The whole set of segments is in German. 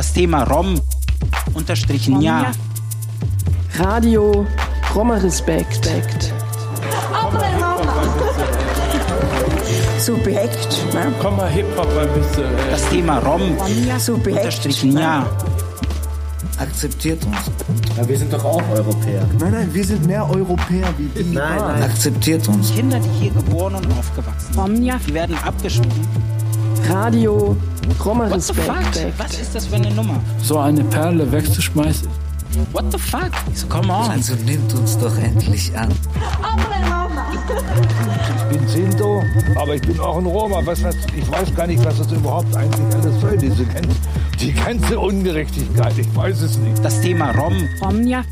das Thema Rom_ja. Radio Roma Respekt. Subjekt. Ne? Komm mal Hip-Hop ein bisschen. Das Thema Rom_ja. Akzeptiert uns. Ja, wir sind doch auch Europäer. Nein, wir sind mehr Europäer wie die. Nein, akzeptiert uns. Kinder, die hier geboren und aufgewachsen sind, die werden abgeschoben. Radio Roma Respekt. What the fuck? Was ist das für eine Nummer? So eine Perle wegzuschmeißen. What the fuck? So, come on. Also nimmt uns doch endlich an. Ich bin Sinto, aber ich bin auch ein Roma. Ich weiß gar nicht, was das überhaupt eigentlich alles soll, die ganze Ungerechtigkeit. Ich weiß es nicht. Das Thema Rom_ja.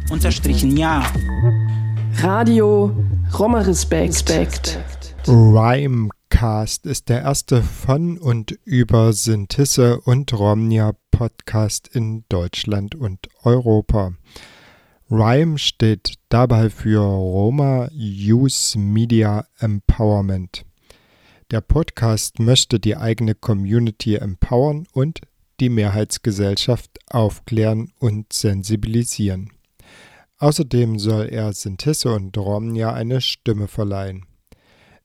Radio Roma Respekt. RYMEcast ist der erste von und über Sintisse und Romnia Podcast in Deutschland und Europa. RYME steht dabei für Roma Youth Media Empowerment. Der Podcast möchte die eigene Community empowern und die Mehrheitsgesellschaft aufklären und sensibilisieren. Außerdem soll er Sintisse und Romnia eine Stimme verleihen.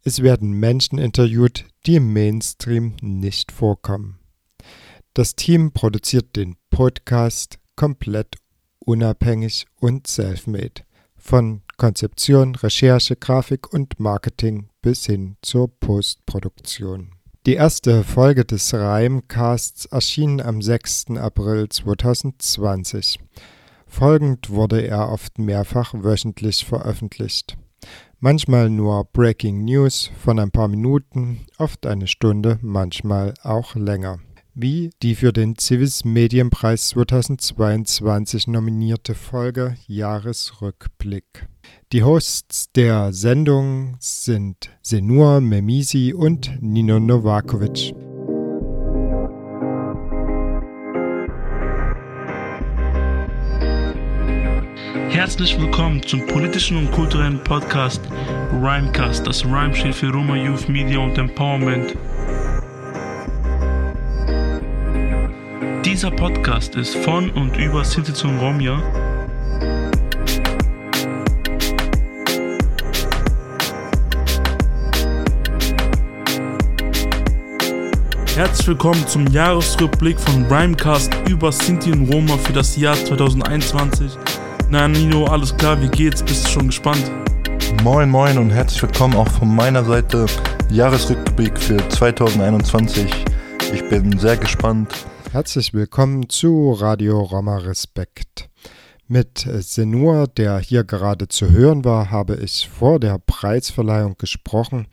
Es werden Menschen interviewt, die im Mainstream nicht vorkommen. Das Team produziert den Podcast komplett unabhängig und self-made. Von Konzeption, Recherche, Grafik und Marketing bis hin zur Postproduktion. Die erste Folge des RYMEcasts erschien am 6. April 2020. Folgend wurde er oft mehrfach wöchentlich veröffentlicht. Manchmal nur Breaking News von ein paar Minuten, oft eine Stunde, manchmal auch länger. Wie die für den Civis Medienpreis 2022 nominierte Folge Jahresrückblick. Die Hosts der Sendung sind Sejnur Memisi und Nino Novakovic. Herzlich willkommen zum politischen und kulturellen Podcast RYMEcast. Das RYME steht für Roma Youth Media und Empowerment. Dieser Podcast ist von und über Sinti und Roma. Herzlich willkommen zum Jahresrückblick von RYMEcast über Sinti und Roma für das Jahr 2021. Na Nino, alles klar, wie geht's? Bist du schon gespannt? Moin und herzlich willkommen auch von meiner Seite. Jahresrückblick für 2021. Ich bin sehr gespannt. Herzlich willkommen zu Radio Roma Respekt. Mit Sejnur, der hier gerade zu hören war, habe ich vor der Preisverleihung gesprochen.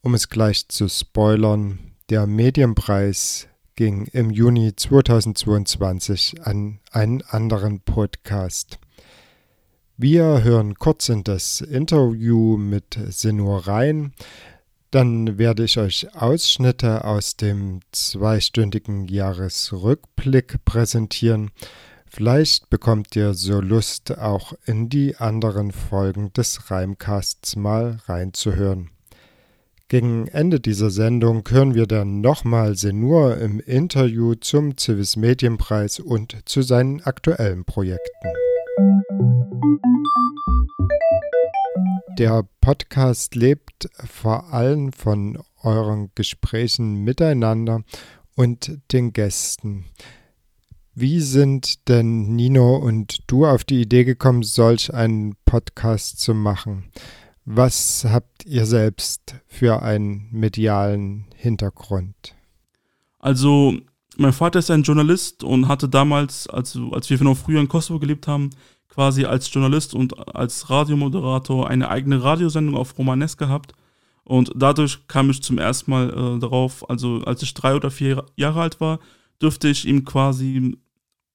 Um es gleich zu spoilern, der Medienpreis ging im Juni 2022 an einen anderen Podcast. Wir hören kurz in das Interview mit Sejnur rein. Dann werde ich euch Ausschnitte aus dem zweistündigen Jahresrückblick präsentieren. Vielleicht bekommt ihr so Lust, auch in die anderen Folgen des RYMEcasts mal reinzuhören. Gegen Ende dieser Sendung hören wir dann nochmal Sejnur im Interview zum Civis Medienpreis und zu seinen aktuellen Projekten. Der Podcast lebt vor allem von euren Gesprächen miteinander und den Gästen. Wie sind denn Nino und du auf die Idee gekommen, solch einen Podcast zu machen? Was habt ihr selbst für einen medialen Hintergrund? Also, mein Vater ist ein Journalist und hatte damals, als wir noch früher in Kosovo gelebt haben, quasi als Journalist und als Radiomoderator eine eigene Radiosendung auf Romanes gehabt. Und dadurch kam ich zum ersten Mal darauf, also als ich 3 oder 4 Jahre alt war, durfte ich ihn quasi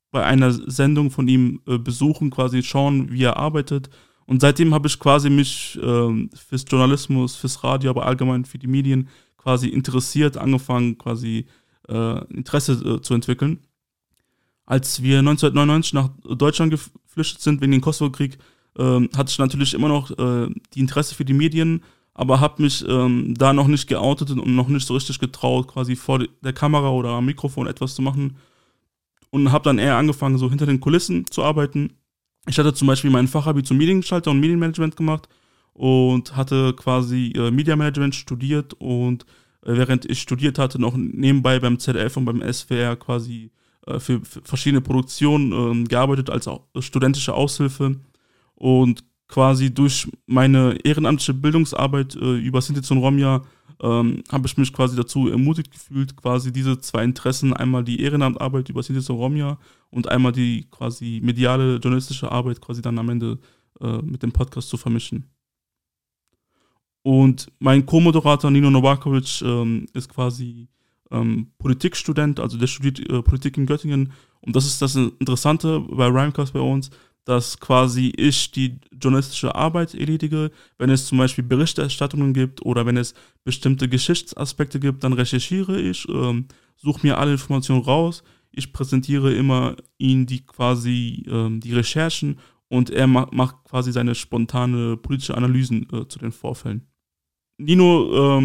bei einer Sendung von ihm besuchen, quasi schauen, wie er arbeitet. Und seitdem habe ich quasi mich fürs Journalismus, fürs Radio, aber allgemein für die Medien quasi interessiert, angefangen quasi Interesse zu entwickeln. Als wir 1999 nach Deutschland geflüchtet sind wegen dem Kosovo-Krieg, hatte ich natürlich immer noch die Interesse für die Medien, aber habe mich da noch nicht geoutet und noch nicht so richtig getraut, quasi vor der Kamera oder am Mikrofon etwas zu machen. und habe dann eher angefangen, so hinter den Kulissen zu arbeiten. Ich hatte zum Beispiel mein Fachabi zum Mediengestalter und Medienmanagement gemacht und hatte quasi Media Management studiert und während ich studiert hatte, noch nebenbei beim ZDF und beim SWR quasi für verschiedene Produktionen gearbeitet als auch studentische Aushilfe und quasi durch meine ehrenamtliche Bildungsarbeit über Sinti und Romja habe ich mich quasi dazu ermutigt gefühlt, quasi diese zwei Interessen, einmal die Ehrenamtarbeit über Sinti und Romja und einmal die quasi mediale, journalistische Arbeit quasi dann am Ende mit dem Podcast zu vermischen. Und mein Co-Moderator Nino Novakovic ist quasi Politikstudent, also der studiert Politik in Göttingen. Und das ist das Interessante bei RYMEcast bei uns, dass quasi ich die journalistische Arbeit erledige. Wenn es zum Beispiel Berichterstattungen gibt oder wenn es bestimmte Geschichtsaspekte gibt, dann recherchiere ich, suche mir alle Informationen raus. Ich präsentiere immer ihnen die quasi die Recherchen und er macht quasi seine spontane politische Analysen zu den Vorfällen. Nino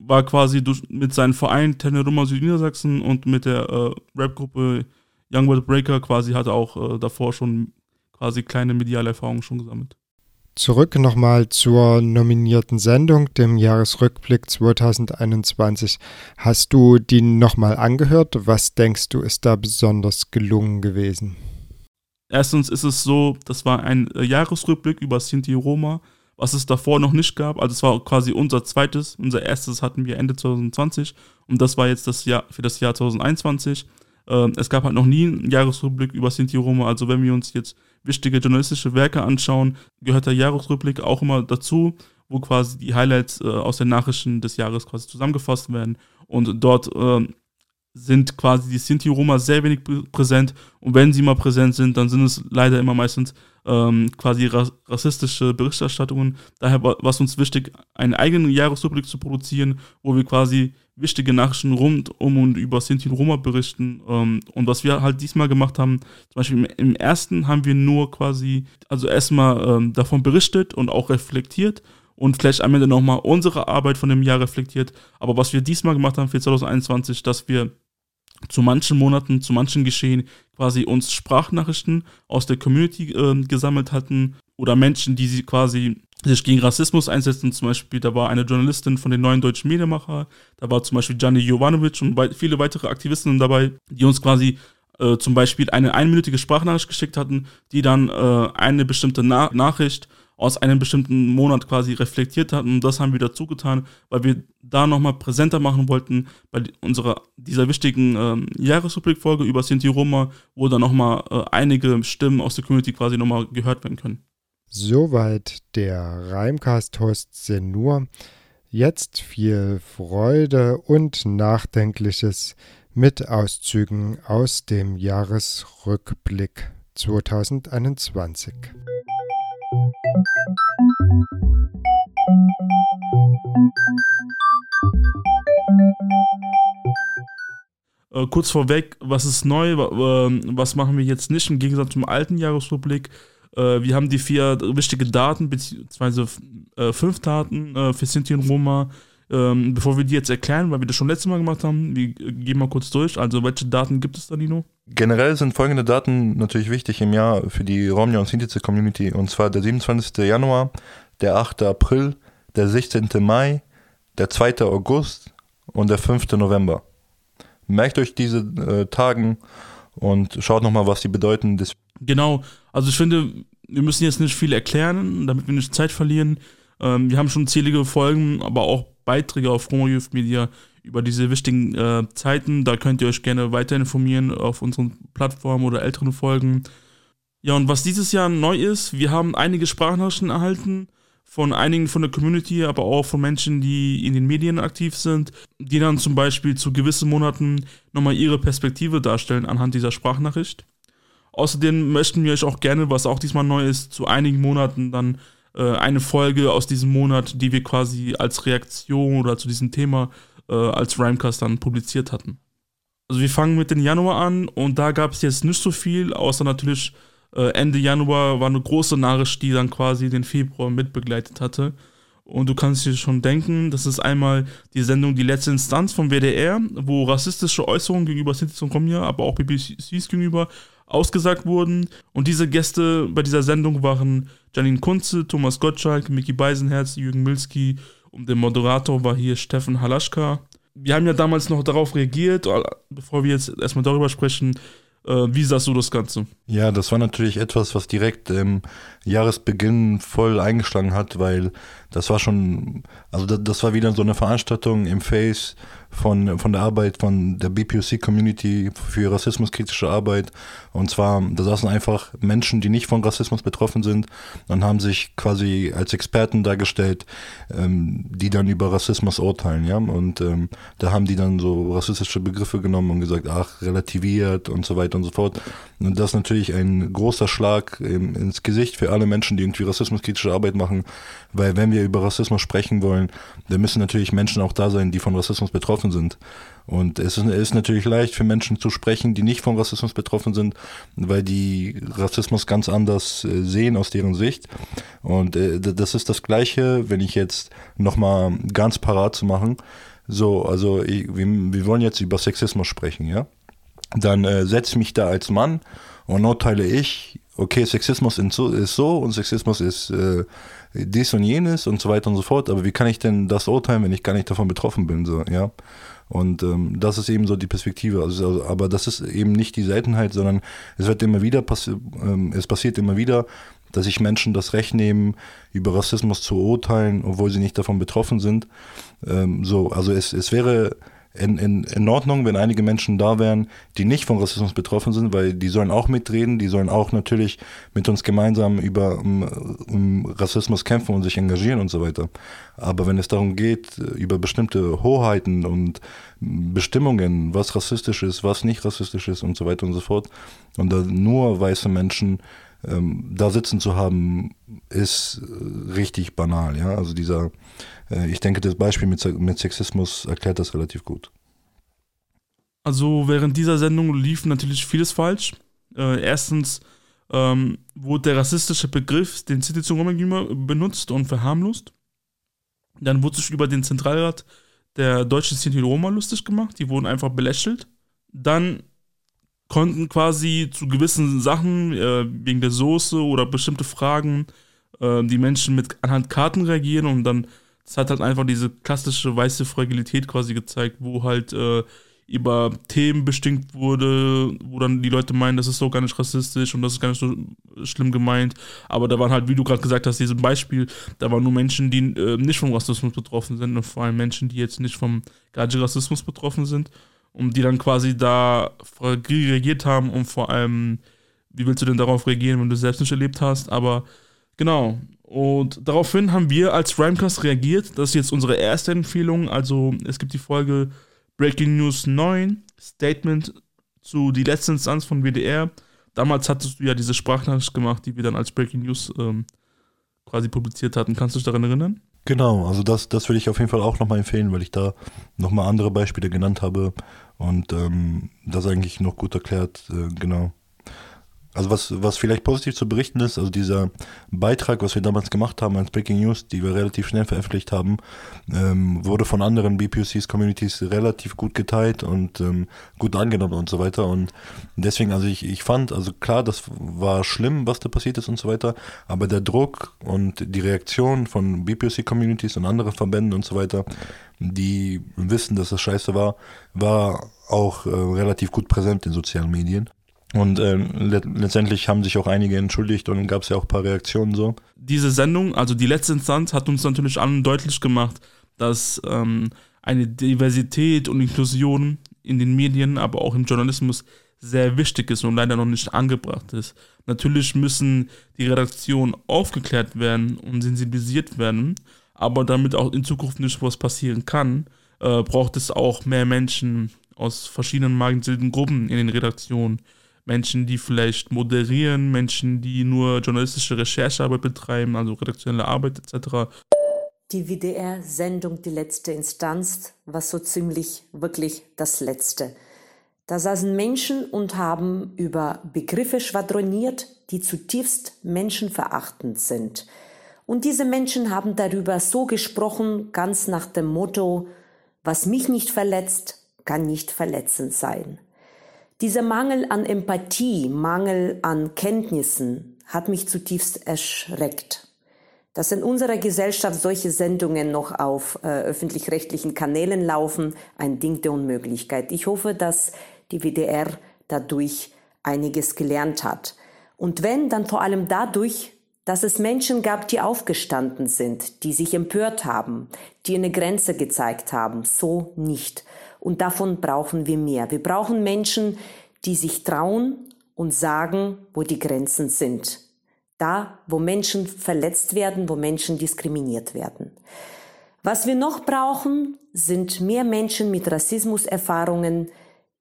war quasi mit seinem Verein Teneruma Südniedersachsen und mit der Rap-Gruppe Young World Breaker quasi hat er auch davor schon quasi kleine mediale Erfahrungen schon gesammelt. Zurück nochmal zur nominierten Sendung, dem Jahresrückblick 2021. Hast du die nochmal angehört? Was denkst du, ist da besonders gelungen gewesen? Erstens ist es so, das war ein Jahresrückblick über Sinti Roma, was es davor noch nicht gab. Also es war quasi unser zweites, unser erstes hatten wir Ende 2020 und das war jetzt das Jahr für das Jahr 2021. Es gab halt noch nie einen Jahresrückblick über Sinti Roma, also wenn wir uns jetzt wichtige journalistische Werke anschauen, gehört der Jahresrückblick auch immer dazu, wo quasi die Highlights aus den Nachrichten des Jahres quasi zusammengefasst werden und dort sind quasi die Sinti Roma sehr wenig präsent und wenn sie mal präsent sind, dann sind es leider immer meistens quasi rassistische Berichterstattungen. Daher war es uns wichtig, einen eigenen Jahresrückblick zu produzieren, wo wir quasi wichtige Nachrichten rund um und über Sinti und Roma berichten. Und was wir halt diesmal gemacht haben, zum Beispiel im ersten haben wir nur quasi, also erstmal davon berichtet und auch reflektiert und vielleicht am Ende nochmal unsere Arbeit von dem Jahr reflektiert. Aber was wir diesmal gemacht haben für 2021, dass wir zu manchen Monaten, zu manchen Geschehen quasi uns Sprachnachrichten aus der Community gesammelt hatten oder Menschen, die sie quasi sich gegen Rassismus einsetzen, zum Beispiel, da war eine Journalistin von den neuen deutschen Medienmachern, da war zum Beispiel Gianni Jovanovic und viele weitere Aktivisten dabei, die uns quasi zum Beispiel eine einminütige Sprachnachricht geschickt hatten, die dann eine bestimmte Nachricht aus einem bestimmten Monat quasi reflektiert hatten und das haben wir dazu getan, weil wir da nochmal präsenter machen wollten bei dieser wichtigen Jahresrückblick-Folge über Sinti Roma, wo dann nochmal einige Stimmen aus der Community quasi nochmal gehört werden können. Soweit der RYMEcast-Host Sejnur. Jetzt viel Freude und Nachdenkliches mit Auszügen aus dem Jahresrückblick 2021. Kurz vorweg, was ist neu, was machen wir jetzt nicht im Gegensatz zum alten Jahresrückblick? Wir haben die 4 wichtige Daten, beziehungsweise 5 Daten für Sinti und Roma. Bevor wir die jetzt erklären, weil wir das schon letztes Mal gemacht haben, wir gehen mal kurz durch. Also welche Daten gibt es da, Nino? Generell sind folgende Daten natürlich wichtig im Jahr für die Romja- und Sinti-Community. Und zwar der 27. Januar, der 8. April, der 16. Mai, der 2. August und der 5. November. Merkt euch diese Tagen und schaut nochmal, was die bedeuten. Genau, also ich finde, wir müssen jetzt nicht viel erklären, damit wir nicht Zeit verlieren. Wir haben schon zählige Folgen, aber auch Beiträge auf Roma Youth Media über diese wichtigen Zeiten. Da könnt ihr euch gerne weiter informieren auf unseren Plattformen oder älteren Folgen. Ja, und was dieses Jahr neu ist, wir haben einige Sprachnachrichten erhalten von einigen von der Community, aber auch von Menschen, die in den Medien aktiv sind, die dann zum Beispiel zu gewissen Monaten nochmal ihre Perspektive darstellen anhand dieser Sprachnachricht. Außerdem möchten wir euch auch gerne, was auch diesmal neu ist, zu einigen Monaten dann eine Folge aus diesem Monat, die wir quasi als Reaktion oder zu diesem Thema als RYMEcast dann publiziert hatten. Also wir fangen mit dem Januar an und da gab es jetzt nicht so viel, außer natürlich Ende Januar war eine große Nachricht, die dann quasi den Februar mitbegleitet hatte. Und du kannst dir schon denken, das ist einmal die Sendung Die letzte Instanz vom WDR, wo rassistische Äußerungen gegenüber Sinti und Roma, aber auch BBCs gegenüber ausgesagt wurden. Und diese Gäste bei dieser Sendung waren Janine Kunze, Thomas Gottschalk, Micky Beisenherz, Jürgen Milski und der Moderator war hier Steffen Halaschka. Wir haben ja damals noch darauf reagiert, bevor wir jetzt erstmal darüber sprechen, wie sahst du das Ganze? Ja, das war natürlich etwas, was direkt im Jahresbeginn voll eingeschlagen hat, weil das war schon, also das war wieder so eine Veranstaltung im Face von der Arbeit von der BPOC-Community für rassismuskritische Arbeit. Und zwar, da saßen einfach Menschen, die nicht von Rassismus betroffen sind und haben sich quasi als Experten dargestellt, die dann über Rassismus urteilen. Ja? Und da haben die dann so rassistische Begriffe genommen und gesagt, ach, relativiert und so weiter und so fort. Und das ist natürlich ein großer Schlag ins Gesicht für alle Menschen, die irgendwie rassismuskritische Arbeit machen, weil wenn wir über Rassismus sprechen wollen, dann müssen natürlich Menschen auch da sein, die von Rassismus betroffen sind. Und es ist natürlich leicht für Menschen zu sprechen, die nicht von Rassismus betroffen sind, weil die Rassismus ganz anders sehen aus deren Sicht. Und das ist das Gleiche, wenn ich jetzt nochmal ganz parat zu machen. So, also wir wollen jetzt über Sexismus sprechen, ja? Dann setze ich mich da als Mann und urteile ich, okay, Sexismus ist so und Sexismus ist dies und jenes und so weiter und so fort. Aber wie kann ich denn das urteilen, wenn ich gar nicht davon betroffen bin? So, ja? Und das ist eben so die Perspektive. Also, aber das ist eben nicht die Seltenheit, sondern es wird immer wieder es passiert immer wieder, dass sich Menschen das Recht nehmen, über Rassismus zu urteilen, obwohl sie nicht davon betroffen sind. Also es wäre in Ordnung, wenn einige Menschen da wären, die nicht von Rassismus betroffen sind, weil die sollen auch mitreden, die sollen auch natürlich mit uns gemeinsam über Rassismus kämpfen und sich engagieren und so weiter. Aber wenn es darum geht, über bestimmte Hoheiten und Bestimmungen, was rassistisch ist, was nicht rassistisch ist und so weiter und so fort, und da nur weiße Menschen da sitzen zu haben, ist richtig banal. Ja? Also ich denke, das Beispiel mit Sexismus erklärt das relativ gut. Also während dieser Sendung lief natürlich vieles falsch. Erstens wurde der rassistische Begriff, den Sinti und Roma, benutzt und verharmlost. Dann wurde sich über den Zentralrat der deutschen Sinti und Roma lustig gemacht. Die wurden einfach belächelt. Dann konnten quasi zu gewissen Sachen, wegen der Soße oder bestimmte Fragen, die Menschen anhand Karten reagieren und dann, das hat halt einfach diese klassische weiße Fragilität quasi gezeigt, wo halt über Themen bestimmt wurde, wo dann die Leute meinen, das ist so gar nicht rassistisch und das ist gar nicht so schlimm gemeint, aber da waren halt, wie du gerade gesagt hast, diesem Beispiel, da waren nur Menschen, die nicht vom Rassismus betroffen sind und vor allem Menschen, die jetzt nicht vom Gaji-Rassismus betroffen sind. Und die dann quasi da reagiert haben und vor allem, wie willst du denn darauf reagieren, wenn du es selbst nicht erlebt hast, aber genau. Und daraufhin haben wir als RYMEcast reagiert, das ist jetzt unsere erste Empfehlung, also es gibt die Folge Breaking News 9, Statement zu Die letzte Instanz von WDR. Damals hattest du ja diese Sprachnachricht gemacht, die wir dann als Breaking News quasi publiziert hatten. Kannst du dich daran erinnern? Genau, also das würde ich auf jeden Fall auch nochmal empfehlen, weil ich da nochmal andere Beispiele genannt habe und das eigentlich noch gut erklärt, genau. Also was vielleicht positiv zu berichten ist, also dieser Beitrag, was wir damals gemacht haben als Breaking News, die wir relativ schnell veröffentlicht haben, wurde von anderen BPOC-Communities relativ gut geteilt und gut angenommen und so weiter. Und deswegen, also ich fand, also klar, das war schlimm, was da passiert ist und so weiter, aber der Druck und die Reaktion von BPOC-Communities und anderen Verbänden und so weiter, die wissen, dass das scheiße war, auch relativ gut präsent in sozialen Medien. Und letztendlich haben sich auch einige entschuldigt und dann gab es ja auch ein paar Reaktionen so. Diese Sendung, also Die letzte Instanz, hat uns natürlich allen deutlich gemacht, dass eine Diversität und Inklusion in den Medien, aber auch im Journalismus sehr wichtig ist und leider noch nicht angebracht ist. Natürlich müssen die Redaktionen aufgeklärt werden und sensibilisiert werden, aber damit auch in Zukunft nicht was passieren kann, braucht es auch mehr Menschen aus verschiedenen marginalisierten Gruppen in den Redaktionen. Menschen, die vielleicht moderieren, Menschen, die nur journalistische Recherchearbeit betreiben, also redaktionelle Arbeit etc. Die WDR-Sendung Die letzte Instanz war so ziemlich wirklich das Letzte. Da saßen Menschen und haben über Begriffe schwadroniert, die zutiefst menschenverachtend sind. Und diese Menschen haben darüber so gesprochen, ganz nach dem Motto, was mich nicht verletzt, kann nicht verletzend sein. Dieser Mangel an Empathie, Mangel an Kenntnissen hat mich zutiefst erschreckt. Dass in unserer Gesellschaft solche Sendungen noch auf öffentlich-rechtlichen Kanälen laufen, ein Ding der Unmöglichkeit. Ich hoffe, dass die WDR dadurch einiges gelernt hat. Und wenn, dann vor allem dadurch, dass es Menschen gab, die aufgestanden sind, die sich empört haben, die eine Grenze gezeigt haben. So nicht. Und davon brauchen wir mehr. Wir brauchen Menschen, die sich trauen und sagen, wo die Grenzen sind. Da, wo Menschen verletzt werden, wo Menschen diskriminiert werden. Was wir noch brauchen, sind mehr Menschen mit Rassismuserfahrungen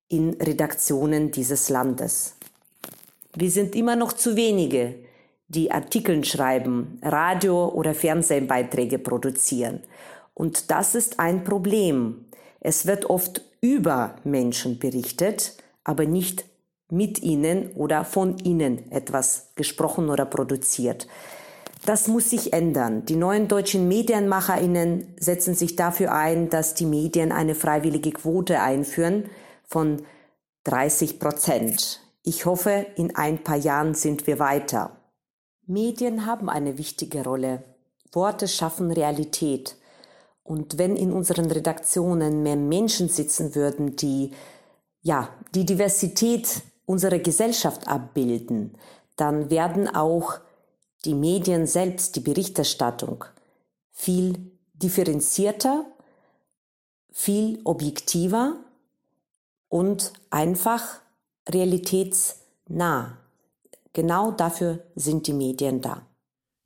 in Redaktionen dieses Landes. Wir sind immer noch zu wenige, die Artikel schreiben, Radio- oder Fernsehbeiträge produzieren. Und das ist ein Problem. Es wird oft über Menschen berichtet, aber nicht mit ihnen oder von ihnen etwas gesprochen oder produziert. Das muss sich ändern. Die neuen deutschen MedienmacherInnen setzen sich dafür ein, dass die Medien eine freiwillige Quote einführen von 30%. Ich hoffe, in ein paar Jahren sind wir weiter. Medien haben eine wichtige Rolle. Worte schaffen Realität. Und wenn in unseren Redaktionen mehr Menschen sitzen würden, die die Diversität unserer Gesellschaft abbilden, dann werden auch die Medien selbst, die Berichterstattung, viel differenzierter, viel objektiver und einfach realitätsnah. Genau dafür sind die Medien da.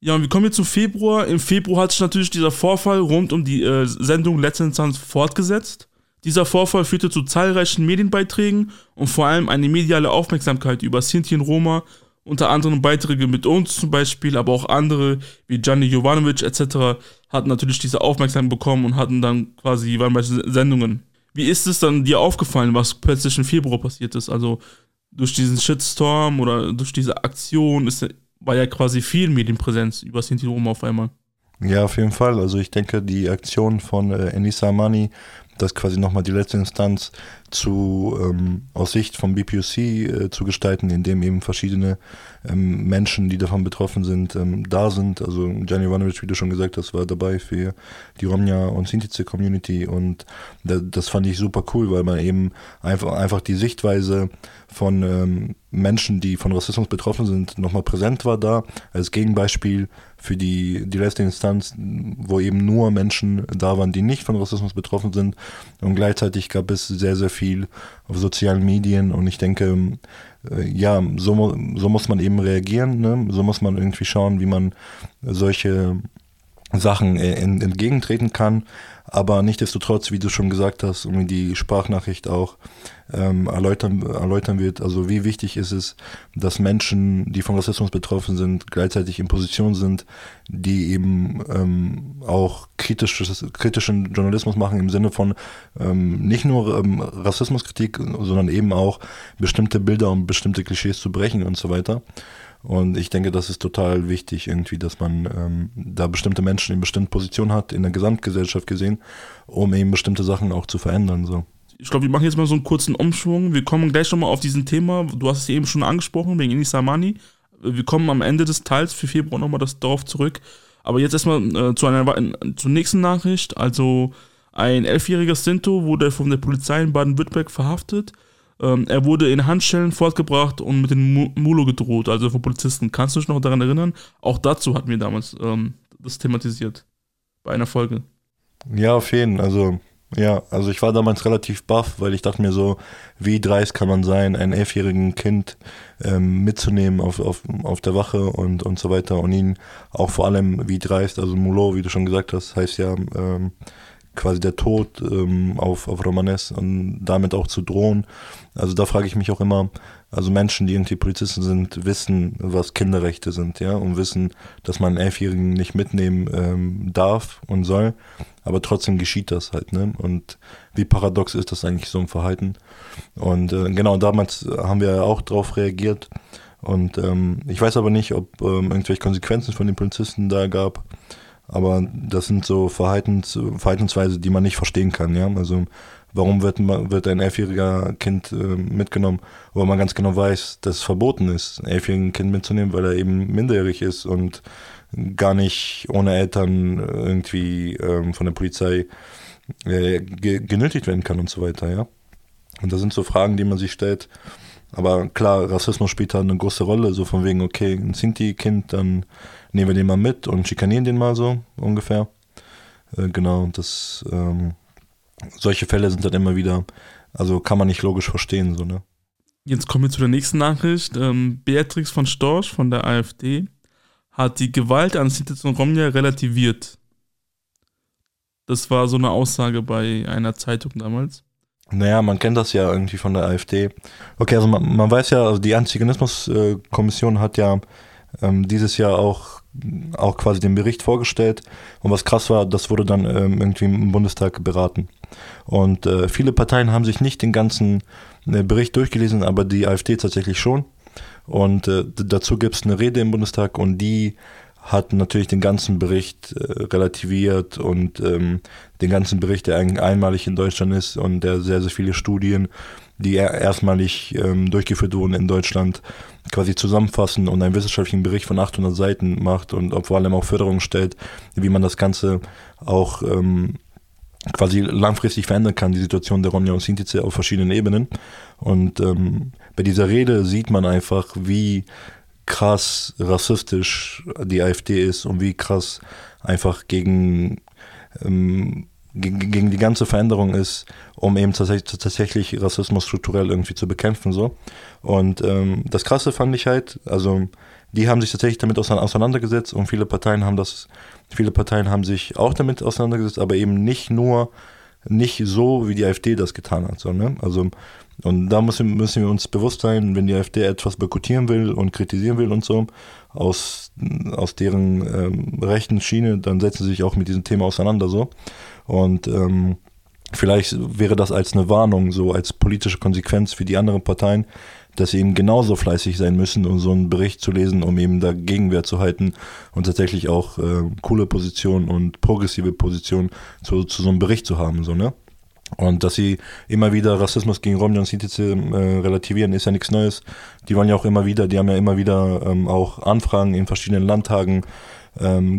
Ja, und wir kommen jetzt zu Februar. Im Februar hat sich natürlich dieser Vorfall rund um die Sendung Letzte Instanz fortgesetzt. Dieser Vorfall führte zu zahlreichen Medienbeiträgen und vor allem eine mediale Aufmerksamkeit über Sinti und Roma, unter anderem Beiträge mit uns zum Beispiel, aber auch andere wie Gianni Jovanovic etc. hatten natürlich diese Aufmerksamkeit bekommen und hatten dann quasi jeweils Sendungen. Wie ist es dann dir aufgefallen, was plötzlich im Februar passiert ist? Also durch diesen Shitstorm oder durch diese Aktion war ja quasi viel Medienpräsenz über Sinti und Roma auf einmal. Ja, auf jeden Fall. Also ich denke, die Aktion von Enissa Amani, das quasi nochmal die letzte Instanz aus Sicht vom BPUC zu gestalten, indem eben verschiedene Menschen, die davon betroffen sind, da sind. Also Gianni Jovanovic, wie du schon gesagt hast, war dabei für die Romja und Sintize-Community und das fand ich super cool, weil man eben einfach die Sichtweise von Menschen, die von Rassismus betroffen sind, nochmal präsent war da, als Gegenbeispiel für die letzte Instanz, wo eben nur Menschen da waren, die nicht von Rassismus betroffen sind. Und gleichzeitig gab es sehr, sehr viel auf sozialen Medien und ich denke, ja, so muss man eben reagieren, ne? So muss man irgendwie schauen, wie man solche Sachen entgegentreten kann, aber nichtsdestotrotz, wie du schon gesagt hast, und die Sprachnachricht auch erläutern wird, also wie wichtig ist es, dass Menschen, die von Rassismus betroffen sind, gleichzeitig in Position sind, die eben auch kritischen Journalismus machen im Sinne von nicht nur Rassismuskritik, sondern eben auch bestimmte Bilder und bestimmte Klischees zu brechen und so weiter. Und ich denke, das ist total wichtig irgendwie, dass man da bestimmte Menschen in bestimmten Positionen hat, in der Gesamtgesellschaft gesehen, um eben bestimmte Sachen auch zu verändern. So. Ich glaube, wir machen jetzt mal so einen kurzen Umschwung. Wir kommen gleich nochmal auf diesen Thema. Du hast es eben schon angesprochen, wegen Enissa Amani. Wir kommen am Ende des Teils für Februar nochmal darauf zurück. Aber jetzt erstmal zur nächsten Nachricht. Also ein 11-jähriger Sinto wurde von der Polizei in Baden-Württemberg verhaftet. Er wurde in Handschellen fortgebracht und mit dem Mulo gedroht, also von Polizisten. Kannst du dich noch daran erinnern? Auch dazu hatten wir damals das thematisiert, bei einer Folge. Ja, auf jeden Fall. Also ich war damals relativ baff, weil ich dachte mir so, wie dreist kann man sein, ein 11-jährigen Kind mitzunehmen auf der Wache und so weiter und ihn auch vor allem wie dreist, also Mulo, wie du schon gesagt hast, heißt ja quasi der Tod auf Romanes und damit auch zu drohen. Also da frage ich mich auch immer, also Menschen, die irgendwie Polizisten sind, wissen, was Kinderrechte sind, ja, und wissen, dass man einen 11-Jährigen nicht mitnehmen darf und soll, aber trotzdem geschieht das halt, ne, und wie paradox ist das eigentlich so ein Verhalten? Und genau, damals haben wir auch drauf reagiert Und ich weiß aber nicht, ob irgendwelche Konsequenzen von den Polizisten da gab. Aber das sind so Verhaltensweisen, die man nicht verstehen kann. Ja? Also warum wird ein 11-jähriger Kind mitgenommen, wo man ganz genau weiß, dass es verboten ist, ein 11-jährigen Kind mitzunehmen, weil er eben minderjährig ist und gar nicht ohne Eltern irgendwie von der Polizei genötigt werden kann und so weiter. Ja? Und das sind so Fragen, die man sich stellt. Aber klar, Rassismus spielt da eine große Rolle, so von wegen, okay, ein Sinti-Kind, dann nehmen wir den mal mit und schikanieren den mal so ungefähr. Genau, das solche Fälle sind dann immer wieder, also kann man nicht logisch verstehen. So, ne? Jetzt kommen wir zu der nächsten Nachricht. Beatrix von Storch von der AfD hat die Gewalt an Sinti und Romja relativiert. Das war so eine Aussage bei einer Zeitung damals. Naja, man kennt das ja irgendwie von der AfD. Okay, also man weiß ja, also die Antiziganismus-Kommission hat ja dieses Jahr auch quasi den Bericht vorgestellt. Und was krass war, das wurde dann irgendwie im Bundestag beraten. Und viele Parteien haben sich nicht den ganzen Bericht durchgelesen, aber die AfD tatsächlich schon. Und dazu gibt es eine Rede im Bundestag und die hat natürlich den ganzen Bericht relativiert und den ganzen Bericht, der einmalig in Deutschland ist und der sehr, sehr viele Studien, die erstmalig durchgeführt wurden in Deutschland, quasi zusammenfassen und einen wissenschaftlichen Bericht von 800 Seiten macht und vor allem auch Förderung stellt, wie man das Ganze auch quasi langfristig verändern kann, die Situation der Romja und Sinti auf verschiedenen Ebenen. Und bei dieser Rede sieht man einfach, wie krass rassistisch die AfD ist und wie krass einfach gegen die ganze Veränderung ist, um eben tatsächlich Rassismus strukturell irgendwie zu bekämpfen. So. Und das Krasse fand ich halt, also die haben sich tatsächlich damit auseinandergesetzt und viele Parteien haben sich auch damit auseinandergesetzt, aber eben nicht so, wie die AfD das getan hat. So, ne? Also, und da müssen wir uns bewusst sein, wenn die AfD etwas boykottieren will und kritisieren will und so, aus deren rechten Schiene, dann setzen sie sich auch mit diesem Thema auseinander so. Und vielleicht wäre das als eine Warnung, so als politische Konsequenz für die anderen Parteien, dass sie eben genauso fleißig sein müssen, um so einen Bericht zu lesen, um eben da Gegenwehr zu halten und tatsächlich auch coole Positionen und progressive Positionen zu so einem Bericht zu haben. So, ne? Und dass sie immer wieder Rassismus gegen Romja und Sinti relativieren, ist ja nichts Neues. Die haben ja immer wieder auch Anfragen in verschiedenen Landtagen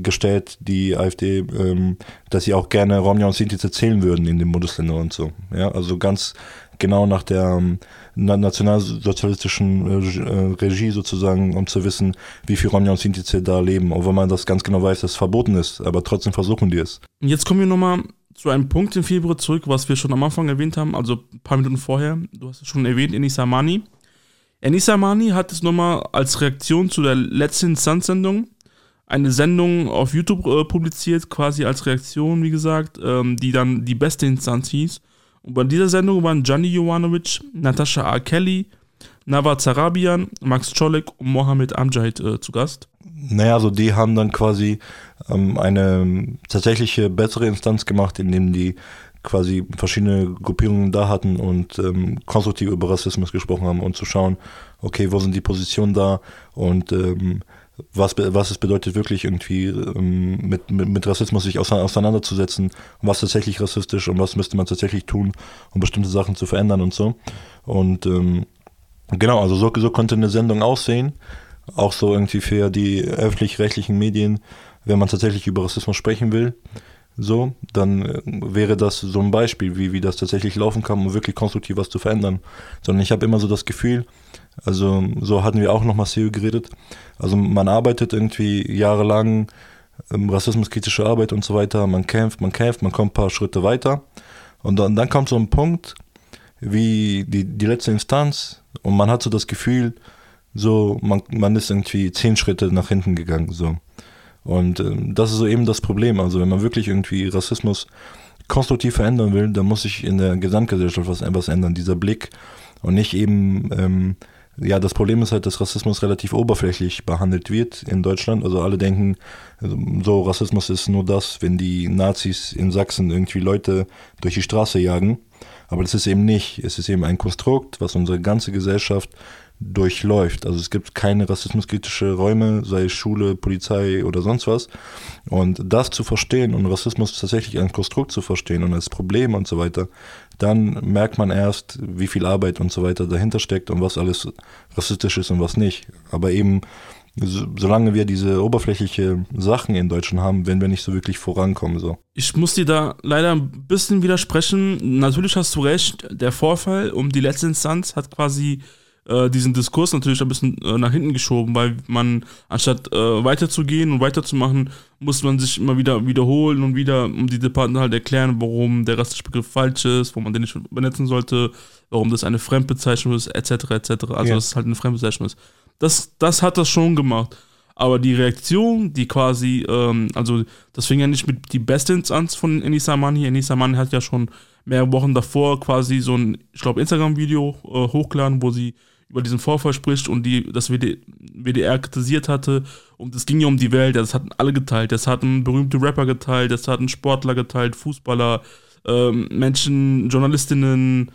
gestellt, die AfD, dass sie auch gerne Romja und Sinti zählen würden in den Bundesländern und so. Ja, also ganz genau nach der nationalsozialistischen Regie sozusagen, um zu wissen, wie viele Romja und Sinti da leben, obwohl man das ganz genau weiß, dass es verboten ist, aber trotzdem versuchen die es. Jetzt kommen wir nochmal zu einem Punkt im Februar zurück, was wir schon am Anfang erwähnt haben, also ein paar Minuten vorher. Du hast es schon erwähnt, Enissa Amani. Enissa Amani hat es nochmal als Reaktion zu der letzten Instanz-Sendung, eine Sendung auf YouTube publiziert, quasi als Reaktion, wie gesagt, die dann die beste Instanz hieß. Und bei dieser Sendung waren Gianni Jovanovic, Natascha A. Kelly, Nava Zarabian, Max Czollek und Mohammed Amjahid zu Gast. Naja, also die haben dann quasi eine tatsächliche bessere Instanz gemacht, indem die quasi verschiedene Gruppierungen da hatten und konstruktiv über Rassismus gesprochen haben und zu schauen, okay, wo sind die Positionen da und was es bedeutet, wirklich irgendwie mit Rassismus sich auseinanderzusetzen und was tatsächlich rassistisch und was müsste man tatsächlich tun, um bestimmte Sachen zu verändern und so. Und genau, also so konnte eine Sendung aussehen, auch so irgendwie für die öffentlich-rechtlichen Medien, wenn man tatsächlich über Rassismus sprechen will, so, dann wäre das so ein Beispiel, wie das tatsächlich laufen kann, um wirklich konstruktiv was zu verändern. Sondern ich habe immer so das Gefühl, also so hatten wir auch noch massiv geredet, also man arbeitet irgendwie jahrelang rassismuskritische Arbeit und so weiter, man kämpft, man kommt ein paar Schritte weiter und dann kommt so ein Punkt wie die letzte Instanz und man hat so das Gefühl, so man ist irgendwie 10 Schritte nach hinten gegangen. So. Und das ist so eben das Problem, also wenn man wirklich irgendwie Rassismus konstruktiv verändern will, dann muss sich in der Gesamtgesellschaft was ändern, dieser Blick und nicht eben... Ja, das Problem ist halt, dass Rassismus relativ oberflächlich behandelt wird in Deutschland. Also alle denken, so Rassismus ist nur das, wenn die Nazis in Sachsen irgendwie Leute durch die Straße jagen. Aber das ist eben nicht. Es ist eben ein Konstrukt, was unsere ganze Gesellschaft durchläuft. Also es gibt keine rassismuskritische Räume, sei Schule, Polizei oder sonst was. Und das zu verstehen und Rassismus tatsächlich als Konstrukt zu verstehen und als Problem und so weiter, dann merkt man erst, wie viel Arbeit und so weiter dahinter steckt und was alles rassistisch ist und was nicht. Aber eben, solange wir diese oberflächliche Sachen in Deutschland haben, werden wir nicht so wirklich vorankommen. So. Ich muss dir da leider ein bisschen widersprechen. Natürlich hast du recht, der Vorfall um die letzte Instanz hat quasi diesen Diskurs natürlich ein bisschen nach hinten geschoben, weil man, anstatt weiterzugehen und weiterzumachen, muss man sich immer wieder wiederholen und wieder um die Debatten halt erklären, warum der rassistische Begriff falsch ist, warum man den nicht benetzen sollte, warum das eine Fremdbezeichnung ist, etc. etc. Also ja, dass es halt eine Fremdbezeichnung ist. Das hat das schon gemacht. Aber die Reaktion, die quasi, also das fing ja nicht mit die beste Instanz von Enissa Amani. Enissa Amani hat ja schon mehrere Wochen davor quasi so ein, ich glaube, Instagram-Video hochgeladen, wo sie über diesen Vorfall spricht und das WDR kritisiert hatte. Und es ging ja um die Welt, das hatten alle geteilt. Das hatten berühmte Rapper geteilt, das hatten Sportler geteilt, Fußballer, Menschen, Journalistinnen,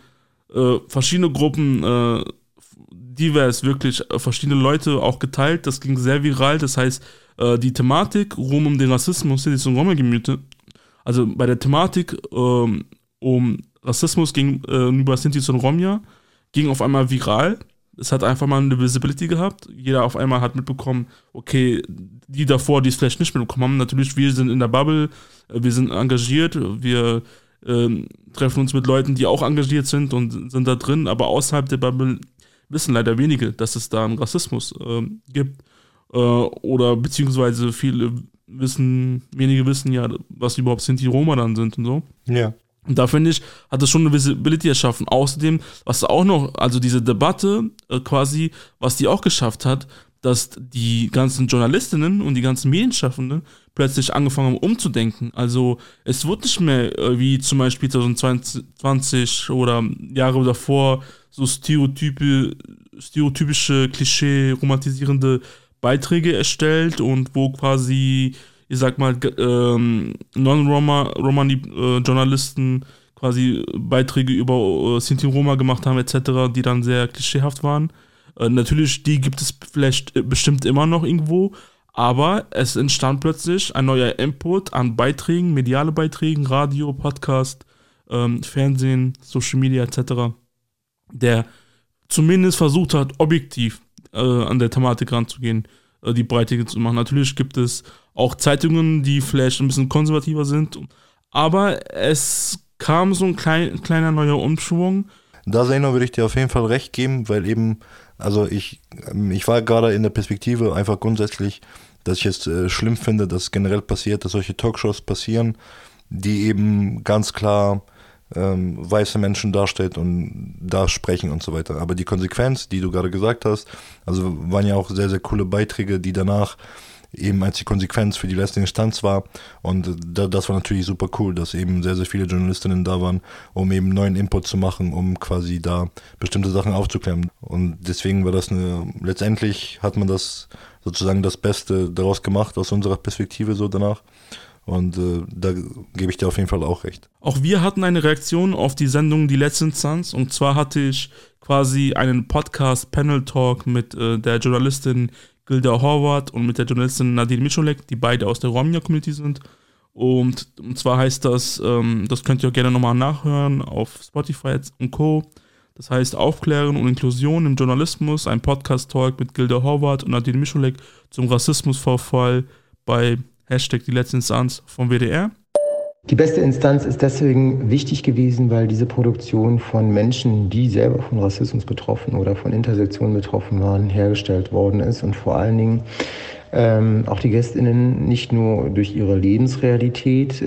verschiedene Gruppen, divers, wirklich verschiedene Leute auch geteilt. Das ging sehr viral. Das heißt, die Thematik rum um den Rassismus, die zum Roma-Gemüte, also bei der Thematik um Rassismus gegenüber Sinti und Roma, ging auf einmal viral. Es hat einfach mal eine Visibility gehabt. Jeder auf einmal hat mitbekommen, okay, die davor, die es vielleicht nicht mitbekommen haben, natürlich, wir sind in der Bubble, wir sind engagiert, wir treffen uns mit Leuten, die auch engagiert sind und sind da drin, aber außerhalb der Bubble wissen leider wenige, dass es da einen Rassismus gibt. Oder beziehungsweise wenige wissen ja, was überhaupt Sinti Roma dann sind und so. Ja. Und da finde ich, hat das schon eine Visibility erschaffen. Außerdem, was auch noch, also diese Debatte quasi, was die auch geschafft hat, dass die ganzen Journalistinnen und die ganzen Medienschaffenden plötzlich angefangen haben umzudenken. Also es wird nicht mehr wie zum Beispiel 2020 oder Jahre davor so stereotypische, klischee-romantisierende Beiträge erstellt und wo quasi, ich sag mal, Non-Roma-Journalisten quasi Beiträge über Sinti-Roma gemacht haben etc., die dann sehr klischeehaft waren. Natürlich, die gibt es vielleicht bestimmt immer noch irgendwo, aber es entstand plötzlich ein neuer Input an Beiträgen, mediale Beiträgen, Radio, Podcast, Fernsehen, Social Media etc., der zumindest versucht hat, objektiv an der Thematik ranzugehen, die Breite zu machen. Natürlich gibt es auch Zeitungen, die vielleicht ein bisschen konservativer sind, aber es kam so ein kleiner neuer Umschwung. Da, Sejnur, würde ich dir auf jeden Fall recht geben, weil eben, also ich war gerade in der Perspektive einfach grundsätzlich, dass ich es schlimm finde, dass generell passiert, dass solche Talkshows passieren, die eben ganz klar weiße Menschen darstellt und da sprechen und so weiter. Aber die Konsequenz, die du gerade gesagt hast, also waren ja auch sehr, sehr coole Beiträge, die danach eben als die Konsequenz für die letzte Instanz war, und das war natürlich super cool, dass eben sehr, sehr viele Journalistinnen da waren, um eben neuen Input zu machen, um quasi da bestimmte Sachen aufzuklären. Und deswegen war das letztendlich hat man das sozusagen das Beste daraus gemacht, aus unserer Perspektive so danach. Und da gebe ich dir auf jeden Fall auch recht. Auch wir hatten eine Reaktion auf die Sendung Die letzte Instanz. Und zwar hatte ich quasi einen Podcast-Panel-Talk mit der Journalistin Gilda Horvath und mit der Journalistin Nadine Micholek, die beide aus der Roma-Community sind. Und zwar heißt das, das könnt ihr auch gerne nochmal nachhören auf Spotify und Co. Das heißt Aufklären und Inklusion im Journalismus, ein Podcast-Talk mit Gilda Horvath und Nadine Micholek zum Rassismusvorfall bei Hashtag die letzte Instanz vom WDR. Die beste Instanz ist deswegen wichtig gewesen, weil diese Produktion von Menschen, die selber von Rassismus betroffen oder von Intersektion betroffen waren, hergestellt worden ist und vor allen Dingen auch die GästInnen nicht nur durch ihre Lebensrealität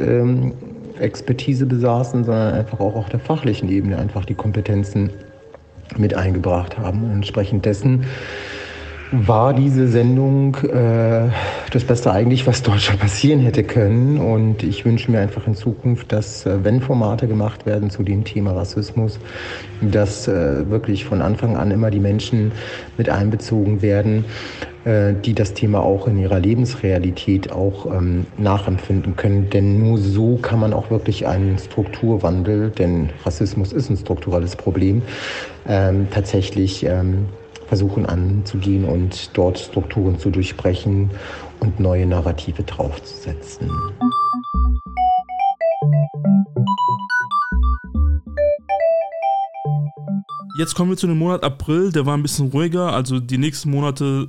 Expertise besaßen, sondern einfach auch auf der fachlichen Ebene einfach die Kompetenzen mit eingebracht haben. Und entsprechend dessen war diese Sendung das Beste eigentlich, was Deutschland passieren hätte können. Und ich wünsche mir einfach in Zukunft, dass, wenn Formate gemacht werden zu dem Thema Rassismus, dass wirklich von Anfang an immer die Menschen mit einbezogen werden, die das Thema auch in ihrer Lebensrealität auch nachempfinden können. Denn nur so kann man auch wirklich einen Strukturwandel, denn Rassismus ist ein strukturelles Problem, tatsächlich versuchen anzugehen und dort Strukturen zu durchbrechen und neue Narrative draufzusetzen. Jetzt kommen wir zu dem Monat April, der war ein bisschen ruhiger, also die nächsten Monate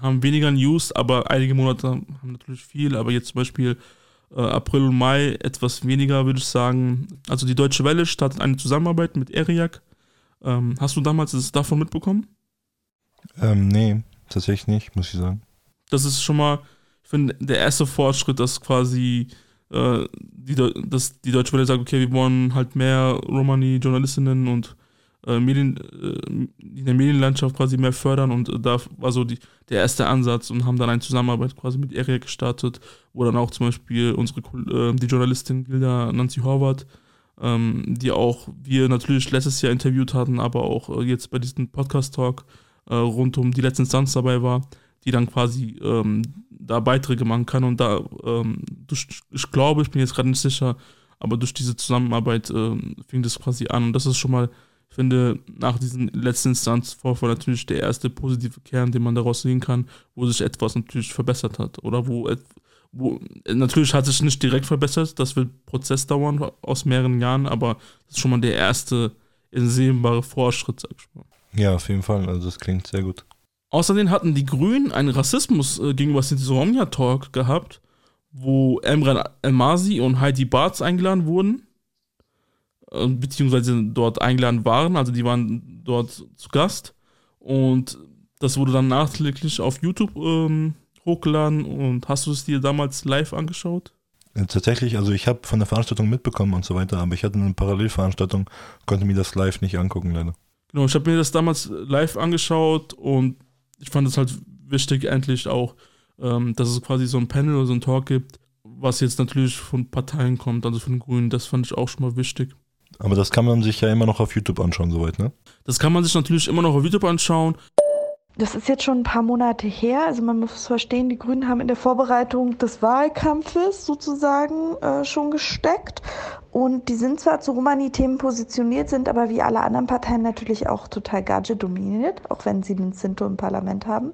haben weniger News, aber einige Monate haben natürlich viel, aber jetzt zum Beispiel April und Mai etwas weniger, würde ich sagen. Also die Deutsche Welle startet eine Zusammenarbeit mit ERIAC. Hast du damals das davon mitbekommen? Nee, tatsächlich nicht, muss ich sagen. Das ist schon mal, ich finde, der erste Fortschritt, dass quasi dass die Deutsche Welle sagt, okay, wir wollen halt mehr Romani-Journalistinnen und Medien, in der Medienlandschaft quasi mehr fördern, und da war so der erste Ansatz, und haben dann eine Zusammenarbeit quasi mit ERIAC gestartet, wo dann auch zum Beispiel die Journalistin Gilda Nancy Horvath, die auch wir natürlich letztes Jahr interviewt hatten, aber auch jetzt bei diesem Podcast-Talk rund um die letzte Instanz dabei war, die dann quasi da Beiträge machen kann, und da ich glaube, ich bin jetzt gerade nicht sicher, aber durch diese Zusammenarbeit fing das quasi an, und das ist schon mal, ich finde, nach diesem letzten Instanzvorfall natürlich der erste positive Kern, den man daraus sehen kann, wo sich etwas natürlich verbessert hat. Oder wo natürlich hat sich nicht direkt verbessert, das wird Prozess dauern aus mehreren Jahren, aber das ist schon mal der erste insehbare Fortschritt, sag ich mal. Ja, auf jeden Fall, also das klingt sehr gut. Außerdem hatten die Grünen einen Rassismus gegenüber Sinti-Romja-Talk gehabt, wo Emran El-Masri und Heidi Barz eingeladen wurden, beziehungsweise dort eingeladen waren, also die waren dort zu Gast, und das wurde dann nachträglich auf YouTube hochgeladen. Und hast du es dir damals live angeschaut? Tatsächlich, also ich habe von der Veranstaltung mitbekommen und so weiter, aber ich hatte eine Parallelveranstaltung, konnte mir das live nicht angucken, leider. Genau, ich habe mir das damals live angeschaut, und ich fand es halt wichtig, endlich auch, dass es quasi so ein Panel oder so ein Talk gibt, was jetzt natürlich von Parteien kommt, also von den Grünen, das fand ich auch schon mal wichtig. Aber das kann man sich ja immer noch auf YouTube anschauen, soweit, ne? Das kann man sich natürlich immer noch auf YouTube anschauen. Das ist jetzt schon ein paar Monate her, also man muss verstehen, die Grünen haben in der Vorbereitung des Wahlkampfes sozusagen schon gesteckt, und die sind zwar zu Romani-Themen positioniert, sind aber wie alle anderen Parteien natürlich auch total Gadget-dominiert, auch wenn sie den Sinto im Parlament haben.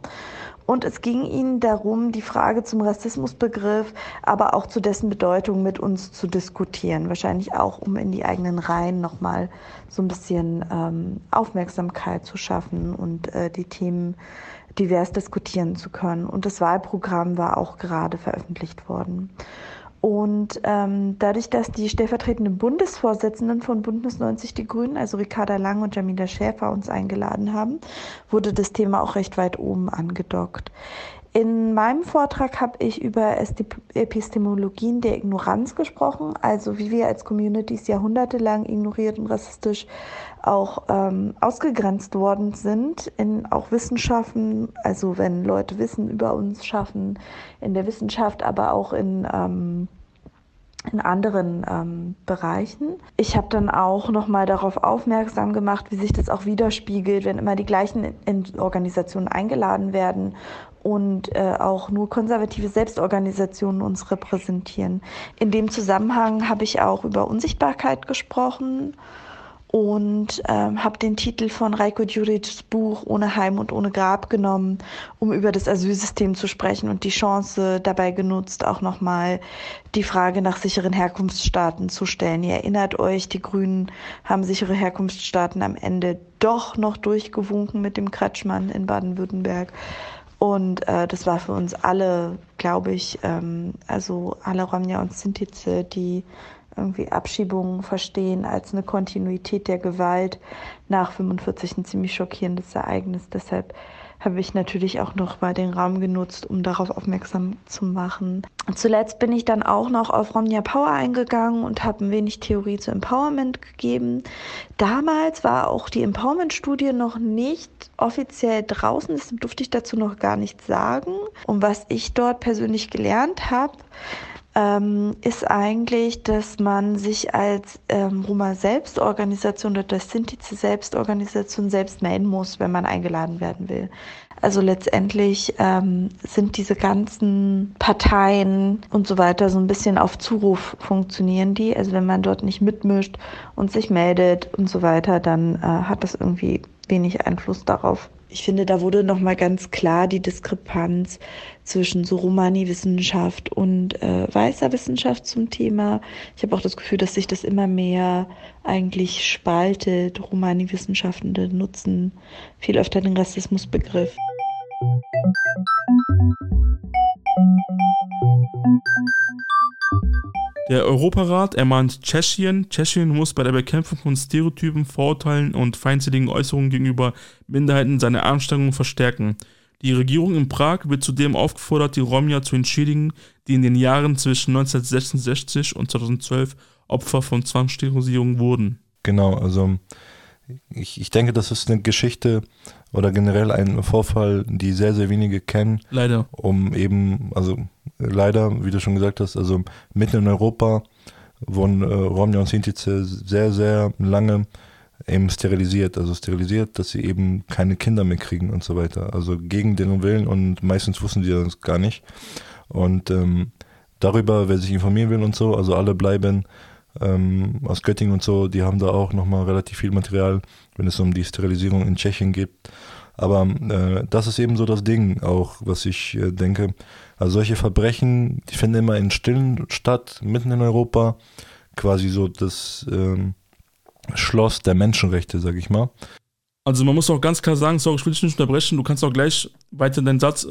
Und es ging ihnen darum, die Frage zum Rassismusbegriff, aber auch zu dessen Bedeutung mit uns zu diskutieren. Wahrscheinlich auch, um in die eigenen Reihen nochmal so ein bisschen Aufmerksamkeit zu schaffen und die Themen divers diskutieren zu können. Und das Wahlprogramm war auch gerade veröffentlicht worden. Und dadurch, dass die stellvertretenden Bundesvorsitzenden von Bündnis 90 Die Grünen, also Ricarda Lang und Jamila Schäfer, uns eingeladen haben, wurde das Thema auch recht weit oben angedockt. In meinem Vortrag habe ich über Epistemologien der Ignoranz gesprochen, also wie wir als Communities jahrhundertelang ignoriert und rassistisch auch ausgegrenzt worden sind, in auch Wissenschaften, also wenn Leute Wissen über uns schaffen, in der Wissenschaft, aber auch in anderen Bereichen. Ich habe dann auch nochmal darauf aufmerksam gemacht, wie sich das auch widerspiegelt, wenn immer die gleichen Organisationen eingeladen werden und auch nur konservative Selbstorganisationen uns repräsentieren. In dem Zusammenhang habe ich auch über Unsichtbarkeit gesprochen und habe den Titel von Rajko Djuric's Buch Ohne Heim und ohne Grab genommen, um über das Asylsystem zu sprechen, und die Chance dabei genutzt, auch nochmal die Frage nach sicheren Herkunftsstaaten zu stellen. Ihr erinnert euch, die Grünen haben sichere Herkunftsstaaten am Ende doch noch durchgewunken mit dem Kretschmann in Baden-Württemberg. Und das war für uns alle, glaube ich, also alle Romja und Sintize, die irgendwie Abschiebungen verstehen als eine Kontinuität der Gewalt, nach 45 ein ziemlich schockierendes Ereignis. Deshalb habe ich natürlich auch noch mal den Raum genutzt, um darauf aufmerksam zu machen. Zuletzt bin ich dann auch noch auf Romja Power eingegangen und habe ein wenig Theorie zu Empowerment gegeben. Damals war auch die Empowerment-Studie noch nicht offiziell draußen, deshalb durfte ich dazu noch gar nichts sagen. Und was ich dort persönlich gelernt habe, ist eigentlich, dass man sich als Roma-Selbstorganisation oder als Sintize-Selbstorganisation selbst melden muss, wenn man eingeladen werden will. Also letztendlich sind diese ganzen Parteien und so weiter so ein bisschen auf Zuruf funktionieren die. Also wenn man dort nicht mitmischt und sich meldet und so weiter, dann hat das irgendwie wenig Einfluss darauf, ich finde, da wurde nochmal ganz klar die Diskrepanz zwischen so Romani-Wissenschaft und weißer Wissenschaft zum Thema. Ich habe auch das Gefühl, dass sich das immer mehr eigentlich spaltet. Romani-Wissenschaftende nutzen viel öfter den Rassismusbegriff. Der Europarat ermahnt Tschechien. Tschechien muss bei der Bekämpfung von Stereotypen, Vorurteilen und feindseligen Äußerungen gegenüber Minderheiten seine Anstrengungen verstärken. Die Regierung in Prag wird zudem aufgefordert, die Romja zu entschädigen, die in den Jahren zwischen 1966 und 2012 Opfer von Zwangssterilisierung wurden. Genau, also ich denke, das ist eine Geschichte oder generell ein Vorfall, die sehr, sehr wenige kennen. Leider. Leider, wie du schon gesagt hast, also mitten in Europa wurden Romja und Sinti sehr, sehr lange eben sterilisiert, dass sie eben keine Kinder mehr kriegen und so weiter. Also gegen deren Willen, und meistens wussten die das gar nicht. Und darüber, wer sich informieren will und so, also alle bleiben aus Göttingen und so, die haben da auch nochmal relativ viel Material, wenn es um die Sterilisierung in Tschechien geht. Aber das ist eben so das Ding auch, was ich denke. Also solche Verbrechen, die finden immer in Stillen statt, mitten in Europa. Quasi so das Schloss der Menschenrechte, sag ich mal. Also man muss auch ganz klar sagen, sorry, ich will dich nicht unterbrechen, du kannst auch gleich weiter deinen Satz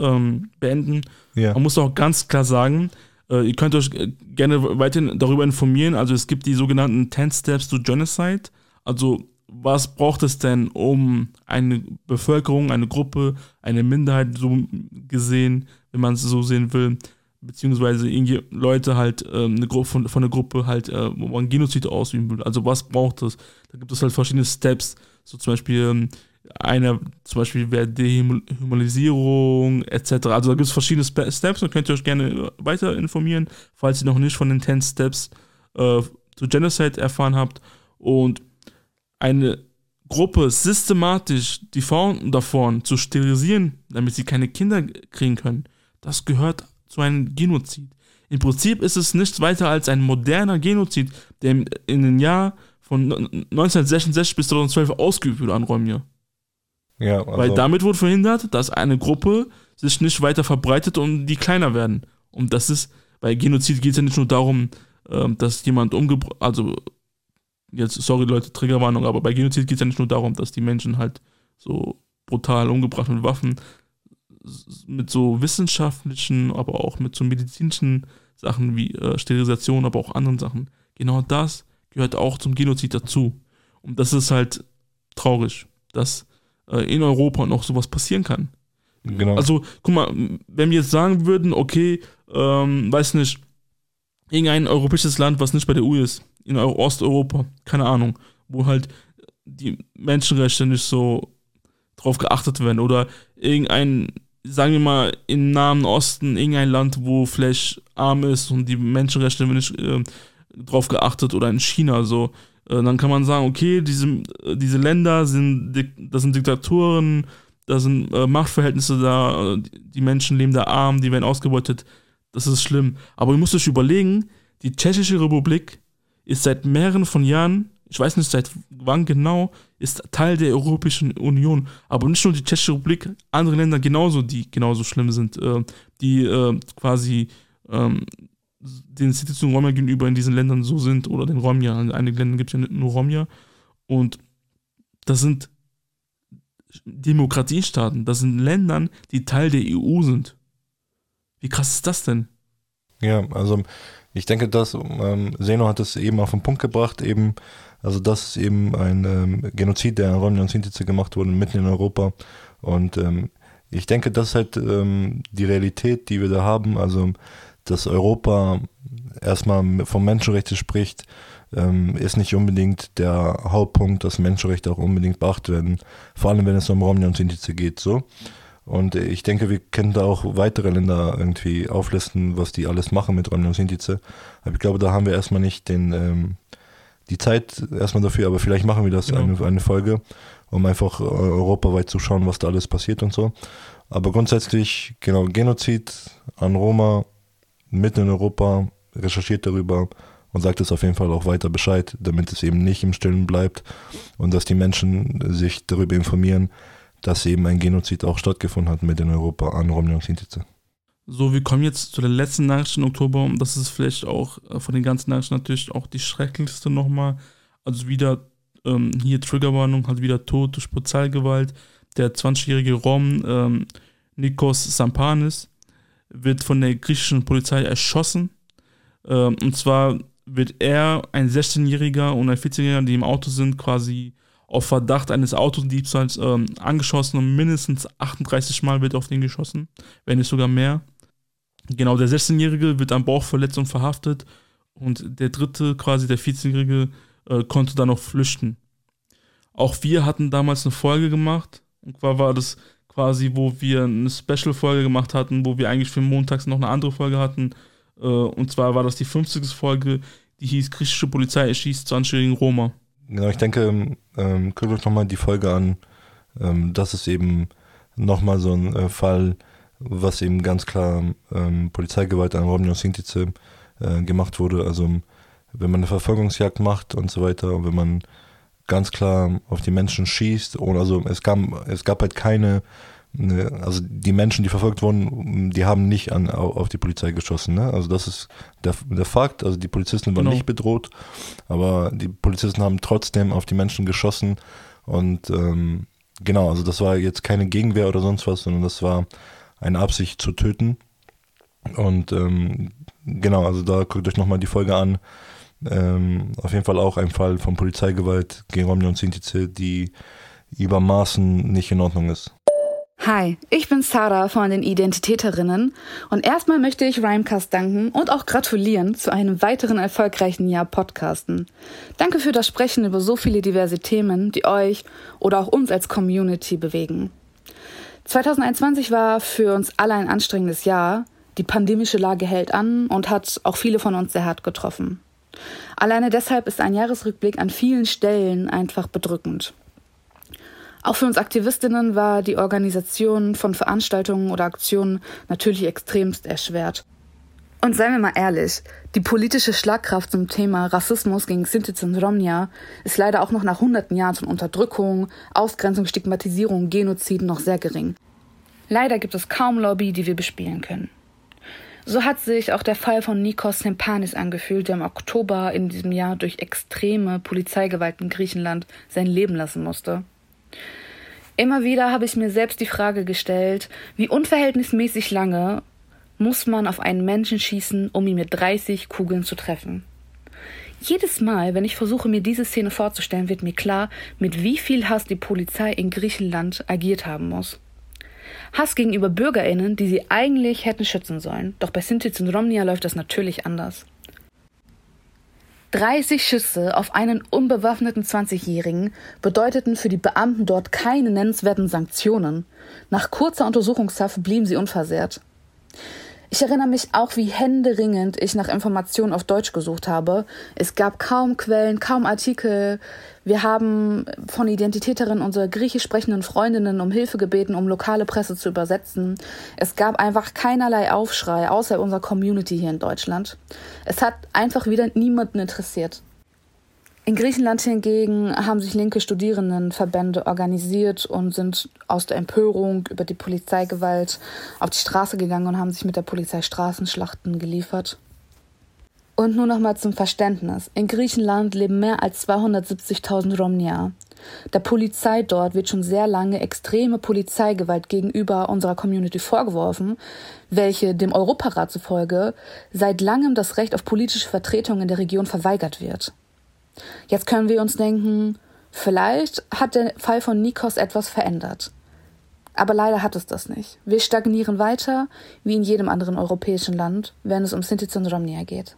beenden. Yeah. Man muss auch ganz klar sagen, ihr könnt euch gerne weiterhin darüber informieren. Also es gibt die sogenannten 10 Steps to Genocide. Also was braucht es denn, um eine Bevölkerung, eine Gruppe, eine Minderheit so gesehen, wenn man es so sehen will, beziehungsweise irgendwie Leute halt eine Gruppe, wo man Genozid ausüben will. Also was braucht es? Da gibt es halt verschiedene Steps. So zum Beispiel wäre Dehumalisierung etc. Also da gibt es verschiedene Steps und könnt ihr euch gerne weiter informieren, falls ihr noch nicht von den 10 Steps to Genocide erfahren habt. Und eine Gruppe systematisch die Frauen davon zu sterilisieren, damit sie keine Kinder kriegen können, das gehört zu einem Genozid. Im Prinzip ist es nichts weiter als ein moderner Genozid, der in den Jahren von 1966 bis 2012 ausgeübt wurde an Romja. Ja, also weil damit wurde verhindert, dass eine Gruppe sich nicht weiter verbreitet und die kleiner werden. Und das ist, bei Genozid geht es ja nicht nur darum, dass jemand bei Genozid geht es ja nicht nur darum, dass die Menschen halt so brutal umgebracht mit Waffen, mit so wissenschaftlichen, aber auch mit so medizinischen Sachen wie Sterilisation, aber auch anderen Sachen. Genau das gehört auch zum Genozid dazu. Und das ist halt traurig, dass in Europa noch sowas passieren kann. Genau. Also, guck mal, wenn wir jetzt sagen würden, okay, weiß nicht, irgendein europäisches Land, was nicht bei der EU ist, in Osteuropa, keine Ahnung, wo halt die Menschenrechte nicht so drauf geachtet werden, oder irgendein, sagen wir mal, im Nahen Osten, irgendein Land, wo vielleicht arm ist und die Menschenrechte nicht drauf geachtet, oder in China so, dann kann man sagen, okay, diese Länder das sind Diktaturen, da sind Machtverhältnisse da, die Menschen leben da arm, die werden ausgebeutet, das ist schlimm. Aber ihr müsst euch überlegen, die Tschechische Republik ist seit mehreren von Jahren, ich weiß nicht seit wann genau, ist Teil der Europäischen Union. Aber nicht nur die Tschechische Republik, andere Länder genauso, die genauso schlimm sind, die quasi den Institutionen Romja gegenüber in diesen Ländern so sind, oder den Romja. In einigen Ländern gibt es ja nur Romja. Und das sind Demokratiestaaten, das sind Ländern, die Teil der EU sind. Wie krass ist das denn? Ja, also ich denke, dass Sejnur hat es eben auf den Punkt gebracht, eben, also das ist eben ein Genozid, der an Romja und Sinti gemacht wurde, mitten in Europa. Und ich denke, das ist halt die Realität, die wir da haben, also dass Europa erstmal vom Menschenrecht spricht, ist nicht unbedingt der Hauptpunkt, dass Menschenrechte auch unbedingt beachtet werden, vor allem wenn es um Romja und Sinti geht, so. Und ich denke, wir können da auch weitere Länder irgendwie auflisten, was die alles machen mit Romja und Sinti. Aber ich glaube, da haben wir erstmal nicht die Zeit erstmal dafür, aber vielleicht machen wir das genau. eine Folge, um einfach europaweit zu schauen, was da alles passiert und so. Aber grundsätzlich, genau, Genozid an Roma, mitten in Europa, recherchiert darüber und sagt es auf jeden Fall auch weiter Bescheid, damit es eben nicht im Stillen bleibt und dass die Menschen sich darüber informieren, dass eben ein Genozid auch stattgefunden hat mit in Europa an Roma und Sinti. So, wir kommen jetzt zu der letzten Nachricht im Oktober und das ist vielleicht auch von den ganzen Nachrichten natürlich auch die schrecklichste nochmal. Also wieder hier Triggerwarnung, hat wieder Tod durch Polizeigewalt. Der 20-jährige Rom Nikos Sampanis wird von der griechischen Polizei erschossen. Und zwar wird er, ein 16-Jähriger und ein 14-Jähriger, die im Auto sind, quasi auf Verdacht eines Autodiebstahls angeschossen und mindestens 38 Mal wird auf den geschossen, wenn nicht sogar mehr. Genau, der 16-Jährige wird an Bauchverletzung verhaftet und der dritte, quasi der 14-Jährige, konnte dann noch flüchten. Auch wir hatten damals eine Folge gemacht und zwar war das quasi, wo wir eine Special-Folge gemacht hatten, wo wir eigentlich für montags noch eine andere Folge hatten. Und zwar war das die 50. Folge, die hieß Griechische Polizei erschießt 20-jährigen Roma. Genau, ich denke, guckt euch nochmal die Folge an. Das ist eben nochmal so ein Fall, was eben ganz klar Polizeigewalt an Roma und Sinti gemacht wurde. Also wenn man eine Verfolgungsjagd macht und so weiter, und wenn man ganz klar auf die Menschen schießt, und also es gab halt keine, also die Menschen, die verfolgt wurden, die haben nicht auf die Polizei geschossen. Ne? Also das ist der Fakt. Also die Polizisten waren nicht bedroht, aber die Polizisten haben trotzdem auf die Menschen geschossen. Und genau, also das war jetzt keine Gegenwehr oder sonst was, sondern das war eine Absicht zu töten. Und genau, also da guckt euch nochmal die Folge an. Auf jeden Fall auch ein Fall von Polizeigewalt gegen Roma und Sinti, die über Maßen nicht in Ordnung ist. Hi, ich bin Sarah von den Identitäterinnen und erstmal möchte ich RYMEcast danken und auch gratulieren zu einem weiteren erfolgreichen Jahr Podcasten. Danke für das Sprechen über so viele diverse Themen, die euch oder auch uns als Community bewegen. 2021 war für uns alle ein anstrengendes Jahr. Die pandemische Lage hält an und hat auch viele von uns sehr hart getroffen. Alleine deshalb ist ein Jahresrückblick an vielen Stellen einfach bedrückend. Auch für uns Aktivistinnen war die Organisation von Veranstaltungen oder Aktionen natürlich extremst erschwert. Und seien wir mal ehrlich, die politische Schlagkraft zum Thema Rassismus gegen Sinti und Roma ist leider auch noch nach hunderten Jahren von Unterdrückung, Ausgrenzung, Stigmatisierung, Genoziden noch sehr gering. Leider gibt es kaum Lobby, die wir bespielen können. So hat sich auch der Fall von Nikos Sampanis angefühlt, der im Oktober in diesem Jahr durch extreme Polizeigewalt in Griechenland sein Leben lassen musste. Immer wieder habe ich mir selbst die Frage gestellt, wie unverhältnismäßig lange muss man auf einen Menschen schießen, um ihn mit 30 Kugeln zu treffen. Jedes Mal, wenn ich versuche, mir diese Szene vorzustellen, wird mir klar, mit wie viel Hass die Polizei in Griechenland agiert haben muss. Hass gegenüber BürgerInnen, die sie eigentlich hätten schützen sollen. Doch bei Sinti und Roma läuft das natürlich anders. 30 Schüsse auf einen unbewaffneten 20-Jährigen bedeuteten für die Beamten dort keine nennenswerten Sanktionen. Nach kurzer Untersuchungshaft blieben sie unversehrt. Ich erinnere mich auch, wie händeringend ich nach Informationen auf Deutsch gesucht habe. Es gab kaum Quellen, kaum Artikel. Wir haben von Identitäterinnen unserer griechisch sprechenden Freundinnen um Hilfe gebeten, um lokale Presse zu übersetzen. Es gab einfach keinerlei Aufschrei, außer unserer Community hier in Deutschland. Es hat einfach wieder niemanden interessiert. In Griechenland hingegen haben sich linke Studierendenverbände organisiert und sind aus der Empörung über die Polizeigewalt auf die Straße gegangen und haben sich mit der Polizei Straßenschlachten geliefert. Und nur nochmal zum Verständnis. In Griechenland leben mehr als 270.000 Roma. Der Polizei dort wird schon sehr lange extreme Polizeigewalt gegenüber unserer Community vorgeworfen, welche dem Europarat zufolge seit langem das Recht auf politische Vertretung in der Region verweigert wird. Jetzt können wir uns denken, vielleicht hat der Fall von Nikos etwas verändert. Aber leider hat es das nicht. Wir stagnieren weiter, wie in jedem anderen europäischen Land, wenn es um Sinti und Roma geht.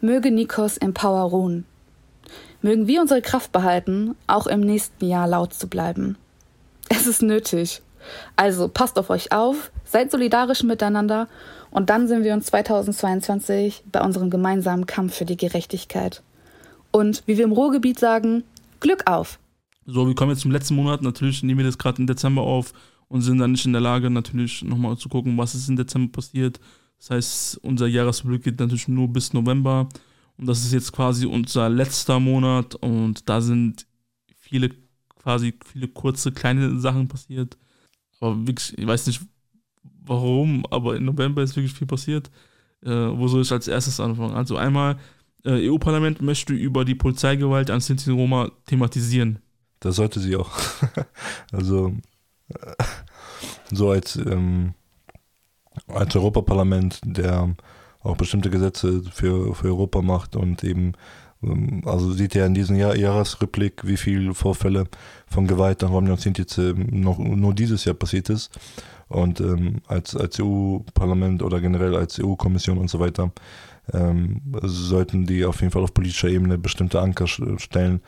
Möge Nikos in Power ruhen. Mögen wir unsere Kraft behalten, auch im nächsten Jahr laut zu bleiben. Es ist nötig. Also passt auf euch auf, seid solidarisch miteinander und dann sehen wir uns 2022 bei unserem gemeinsamen Kampf für die Gerechtigkeit. Und wie wir im Ruhrgebiet sagen, Glück auf! So, wir kommen jetzt zum letzten Monat. Natürlich nehmen wir das gerade im Dezember auf und sind dann nicht in der Lage, natürlich nochmal zu gucken, was ist im Dezember passiert. Das heißt, unser Jahresrückblick geht natürlich nur bis November und das ist jetzt quasi unser letzter Monat und da sind viele quasi viele kurze, kleine Sachen passiert. Aber wirklich, ich weiß nicht warum, aber im November ist wirklich viel passiert. Wo soll ich als erstes anfangen? Also einmal, EU-Parlament möchte über die Polizeigewalt an Sinti und Roma thematisieren. Das sollte sie auch. Also so als Europaparlament, der auch bestimmte Gesetze für Europa macht und eben, also sieht ja in diesem Jahr Jahresrückblick, wie viele Vorfälle von Gewalt an Roma und Sinti jetzt nur dieses Jahr passiert ist. Und als EU-Parlament oder generell als EU-Kommission und so weiter sollten die auf jeden Fall auf politischer Ebene bestimmte Anker stellen,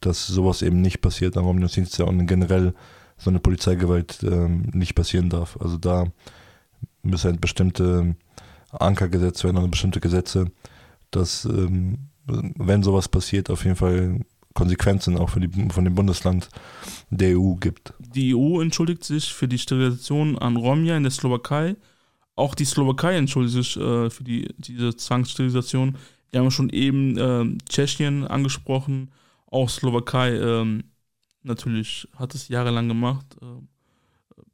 dass sowas eben nicht passiert an Roma und Sinti und generell so eine Polizeigewalt nicht passieren darf. Also da müssen halt bestimmte Anker gesetzt werden oder bestimmte Gesetze, dass wenn sowas passiert, auf jeden Fall Konsequenzen auch von dem Bundesland der EU gibt. Die EU entschuldigt sich für die Sterilisation an Romja in der Slowakei. Auch die Slowakei entschuldigt sich für diese Zwangssterilisation. Wir haben schon eben Tschechien angesprochen. Auch Slowakei natürlich hat es jahrelang gemacht.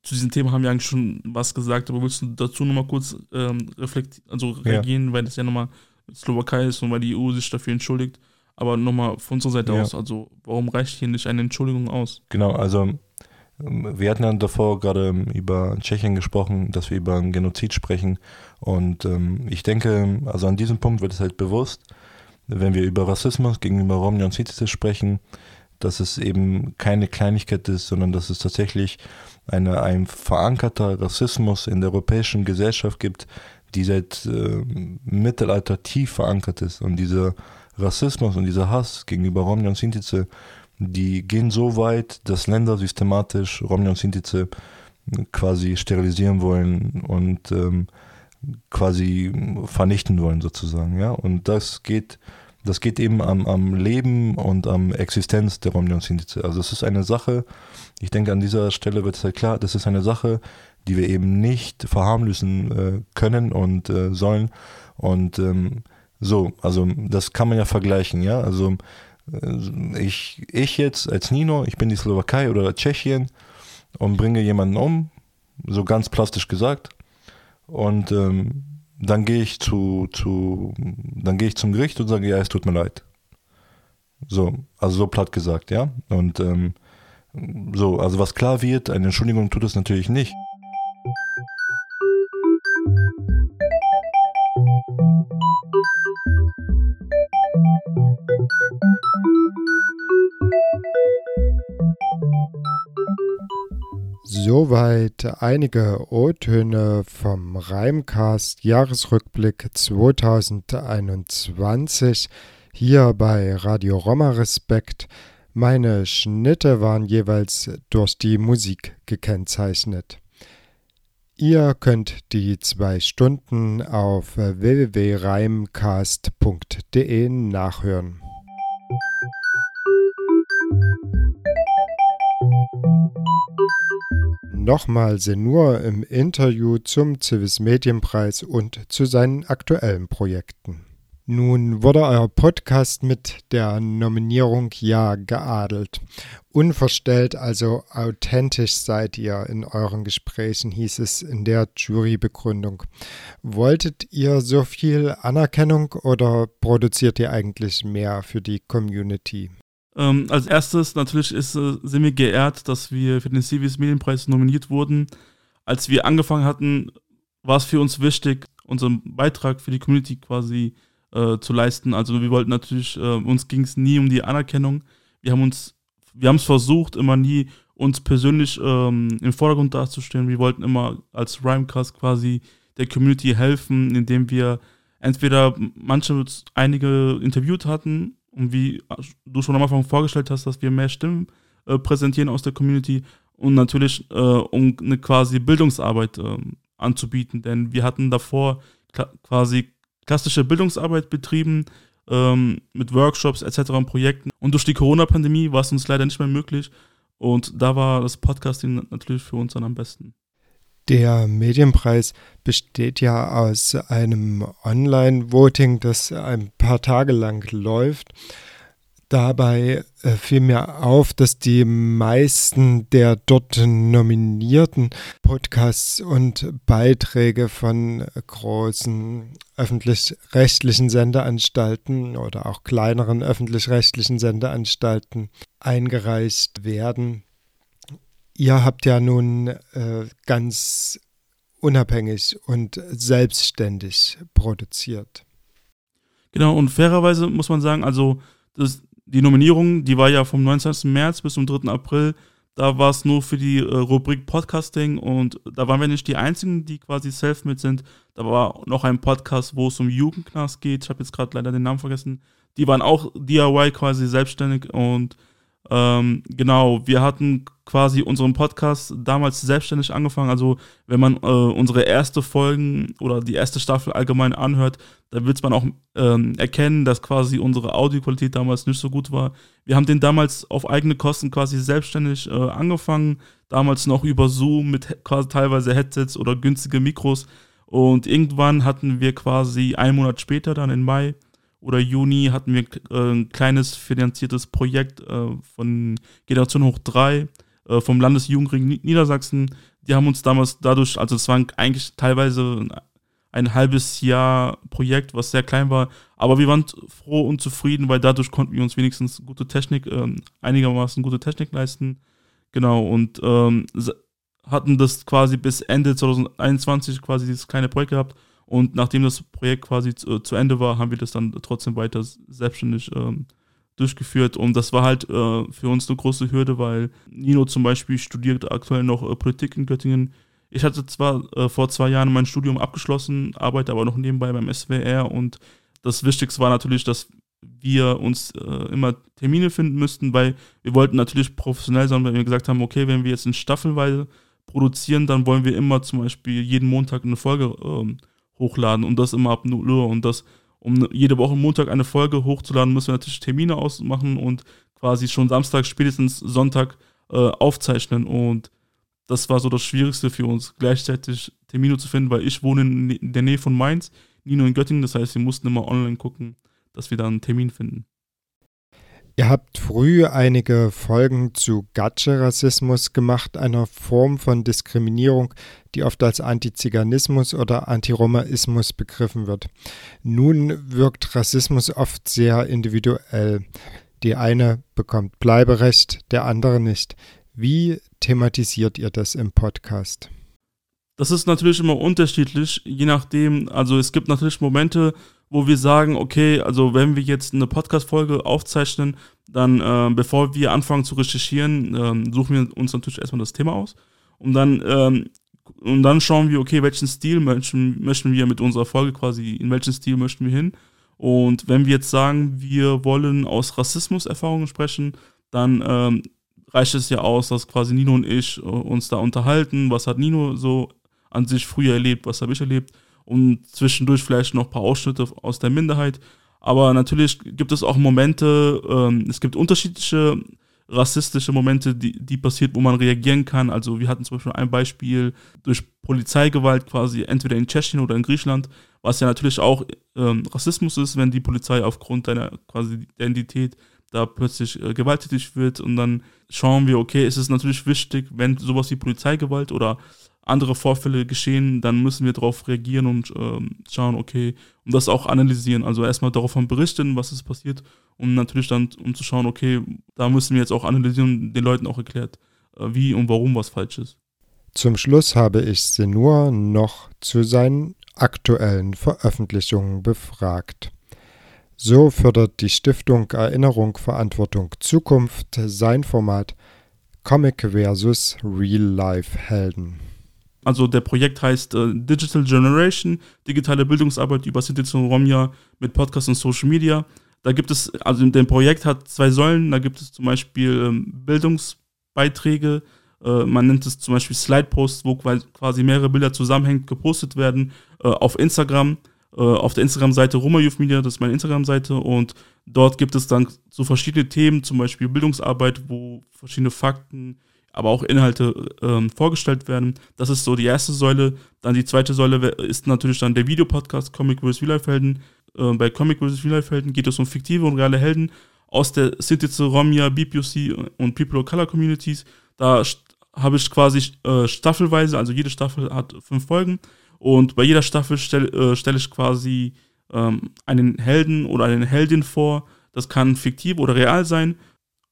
Zu diesem Thema haben wir eigentlich schon was gesagt, aber willst du dazu nochmal kurz reagieren, weil das ja nochmal Slowakei ist und weil die EU sich dafür entschuldigt. Aber nochmal von unserer Seite aus, also warum reicht hier nicht eine Entschuldigung aus? Genau, also wir hatten ja davor gerade über Tschechien gesprochen, dass wir über einen Genozid sprechen. Und ich denke, also an diesem Punkt wird es halt bewusst, wenn wir über Rassismus gegenüber Roma und Sinti sprechen, dass es eben keine Kleinigkeit ist, sondern dass es tatsächlich ein verankerter Rassismus in der europäischen Gesellschaft gibt, die seit Mittelalter tief verankert ist. Und dieser Rassismus und dieser Hass gegenüber Roma und Sinti, die gehen so weit, dass Länder systematisch Roma und Sinti quasi sterilisieren wollen und quasi vernichten wollen sozusagen. Ja? Und das geht eben am Leben und am Existenz der Roma und Sinti. Also es ist eine Sache, ich denke an dieser Stelle wird es halt klar, das ist eine Sache, die wir eben nicht verharmlosen können und sollen. Und also das kann man ja vergleichen, ja. Also ich jetzt als Nino, ich bin die Slowakei oder Tschechien und bringe jemanden um, so ganz plastisch gesagt. Und dann gehe ich zum Gericht und sage, ja, es tut mir leid. So, also so platt gesagt, ja. Und also was klar wird, eine Entschuldigung tut es natürlich nicht. Soweit einige O-Töne vom RYMEcast Jahresrückblick 2021 hier bei Radio Roma Respekt. Meine Schnitte waren jeweils durch die Musik gekennzeichnet. Ihr könnt die 2 Stunden auf www.rymecast.de nachhören. Nochmal Sejnur im Interview zum Civis Medienpreis und zu seinen aktuellen Projekten. Nun wurde euer Podcast mit der Nominierung ja geadelt. Unverstellt, also authentisch seid ihr in euren Gesprächen, hieß es in der Jurybegründung. Wolltet ihr so viel Anerkennung oder produziert ihr eigentlich mehr für die Community? Als erstes natürlich sind wir geehrt, dass wir für den Civis Medienpreis nominiert wurden. Als wir angefangen hatten, war es für uns wichtig, unseren Beitrag für die Community quasi zu leisten. Also wir wollten natürlich, uns ging es nie um die Anerkennung. Wir haben es versucht, immer nie uns persönlich im Vordergrund darzustellen. Wir wollten immer als RYMEcast quasi der Community helfen, indem wir entweder einige interviewt hatten. Und wie du schon am Anfang vorgestellt hast, dass wir mehr Stimmen präsentieren aus der Community und natürlich um eine quasi Bildungsarbeit anzubieten, denn wir hatten davor quasi klassische Bildungsarbeit betrieben mit Workshops etc. und Projekten und durch die Corona-Pandemie war es uns leider nicht mehr möglich und da war das Podcasting natürlich für uns dann am besten. Der Medienpreis besteht ja aus einem Online-Voting, das ein paar Tage lang läuft. Dabei fiel mir auf, dass die meisten der dort nominierten Podcasts und Beiträge von großen öffentlich-rechtlichen Sendeanstalten oder auch kleineren öffentlich-rechtlichen Sendeanstalten eingereicht werden. Ihr habt ja nun ganz unabhängig und selbstständig produziert. Genau, und fairerweise muss man sagen, also die Nominierung, die war ja vom 29. März bis zum 3. April, da war es nur für die Rubrik Podcasting und da waren wir nicht die Einzigen, die quasi self-made sind. Da war noch ein Podcast, wo es um Jugendknast geht, ich habe jetzt gerade leider den Namen vergessen. Die waren auch DIY quasi selbstständig und genau, wir hatten quasi unseren Podcast damals selbstständig angefangen, also wenn man unsere erste Folgen oder die erste Staffel allgemein anhört, da wird man auch erkennen, dass quasi unsere Audioqualität damals nicht so gut war. Wir haben den damals auf eigene Kosten quasi selbstständig angefangen, damals noch über Zoom mit quasi teilweise Headsets oder günstige Mikros und irgendwann hatten wir quasi einen Monat später, dann im Mai oder Juni, hatten wir ein kleines finanziertes Projekt von Generation Hoch 3 vom Landesjugendring Niedersachsen. Die haben uns damals dadurch, also es war eigentlich teilweise ein halbes Jahr Projekt, was sehr klein war, aber wir waren froh und zufrieden, weil dadurch konnten wir uns wenigstens einigermaßen gute Technik leisten. Genau, und hatten das quasi bis Ende 2021 quasi dieses kleine Projekt gehabt. Und nachdem das Projekt quasi zu Ende war, haben wir das dann trotzdem weiter selbstständig durchgeführt. Und das war halt für uns eine große Hürde, weil Nino zum Beispiel studiert aktuell noch Politik in Göttingen. Ich hatte zwar vor 2 Jahren mein Studium abgeschlossen, arbeite aber noch nebenbei beim SWR. Und das Wichtigste war natürlich, dass wir uns immer Termine finden müssten, weil wir wollten natürlich professionell sein, weil wir gesagt haben, okay, wenn wir jetzt in Staffelweise produzieren, dann wollen wir immer zum Beispiel jeden Montag eine Folge hochladen und das immer ab 0 Uhr und das, um jede Woche Montag eine Folge hochzuladen, müssen wir natürlich Termine ausmachen und quasi schon Samstag, spätestens Sonntag aufzeichnen und das war so das Schwierigste für uns, gleichzeitig Termine zu finden, weil ich wohne in der Nähe von Mainz, Nino in Göttingen, das heißt, wir mussten immer online gucken, dass wir da einen Termin finden. Ihr habt früh einige Folgen zu Gatsche-Rassismus gemacht, einer Form von Diskriminierung, die oft als Antiziganismus oder Antiromaismus begriffen wird. Nun wirkt Rassismus oft sehr individuell. Die eine bekommt Bleiberecht, der andere nicht. Wie thematisiert ihr das im Podcast? Das ist natürlich immer unterschiedlich, je nachdem, also es gibt natürlich Momente, wo wir sagen, okay, also wenn wir jetzt eine Podcast-Folge aufzeichnen, dann bevor wir anfangen zu recherchieren, suchen wir uns natürlich erstmal das Thema aus und dann schauen wir, okay, welchen Stil möchten wir mit unserer Folge quasi, in welchen Stil möchten wir hin und wenn wir jetzt sagen, wir wollen aus Rassismuserfahrungen sprechen, dann reicht es ja aus, dass quasi Nino und ich uns da unterhalten, was hat Nino so an sich früher erlebt, was habe ich erlebt und zwischendurch vielleicht noch ein paar Ausschnitte aus der Minderheit. Aber natürlich gibt es auch Momente, es gibt unterschiedliche rassistische Momente, die passiert, wo man reagieren kann. Also wir hatten zum Beispiel ein Beispiel durch Polizeigewalt quasi, entweder in Tschechien oder in Griechenland, was ja natürlich auch Rassismus ist, wenn die Polizei aufgrund deiner quasi Identität da plötzlich gewalttätig wird. Und dann schauen wir, okay, es ist natürlich wichtig, wenn sowas wie Polizeigewalt oder andere Vorfälle geschehen, dann müssen wir darauf reagieren und schauen, okay, und das auch analysieren. Also erstmal darauf berichten, was ist passiert, und natürlich dann, um zu schauen, okay, da müssen wir jetzt auch analysieren und den Leuten auch erklärt, wie und warum was falsch ist. Zum Schluss habe ich Sejnur noch zu seinen aktuellen Veröffentlichungen befragt. So fördert die Stiftung Erinnerung, Verantwortung, Zukunft sein Format Comic vs. Real-Life-Helden. Also der Projekt heißt Digital Generation, digitale Bildungsarbeit über Sinti und Roma mit Podcasts und Social Media. Da gibt es, also dem Projekt hat 2 Säulen, da gibt es zum Beispiel Bildungsbeiträge, man nennt es zum Beispiel Slide-Posts, wo quasi mehrere Bilder zusammenhängend gepostet werden, auf Instagram, auf der Instagram-Seite Roma Youth Media, das ist meine Instagram-Seite, und dort gibt es dann so verschiedene Themen, zum Beispiel Bildungsarbeit, wo verschiedene Fakten, aber auch Inhalte vorgestellt werden. Das ist so die erste Säule. Dann die zweite Säule ist natürlich dann der Videopodcast Comic vs. Real Life Helden. Bei Comic vs. Real Life Helden geht es um fiktive und reale Helden aus der Sinti, Romja, BPOC und People of Color Communities. Da habe ich quasi staffelweise, also jede Staffel hat 5 Folgen und bei jeder Staffel stelle ich quasi einen Helden oder eine Heldin vor. Das kann fiktiv oder real sein.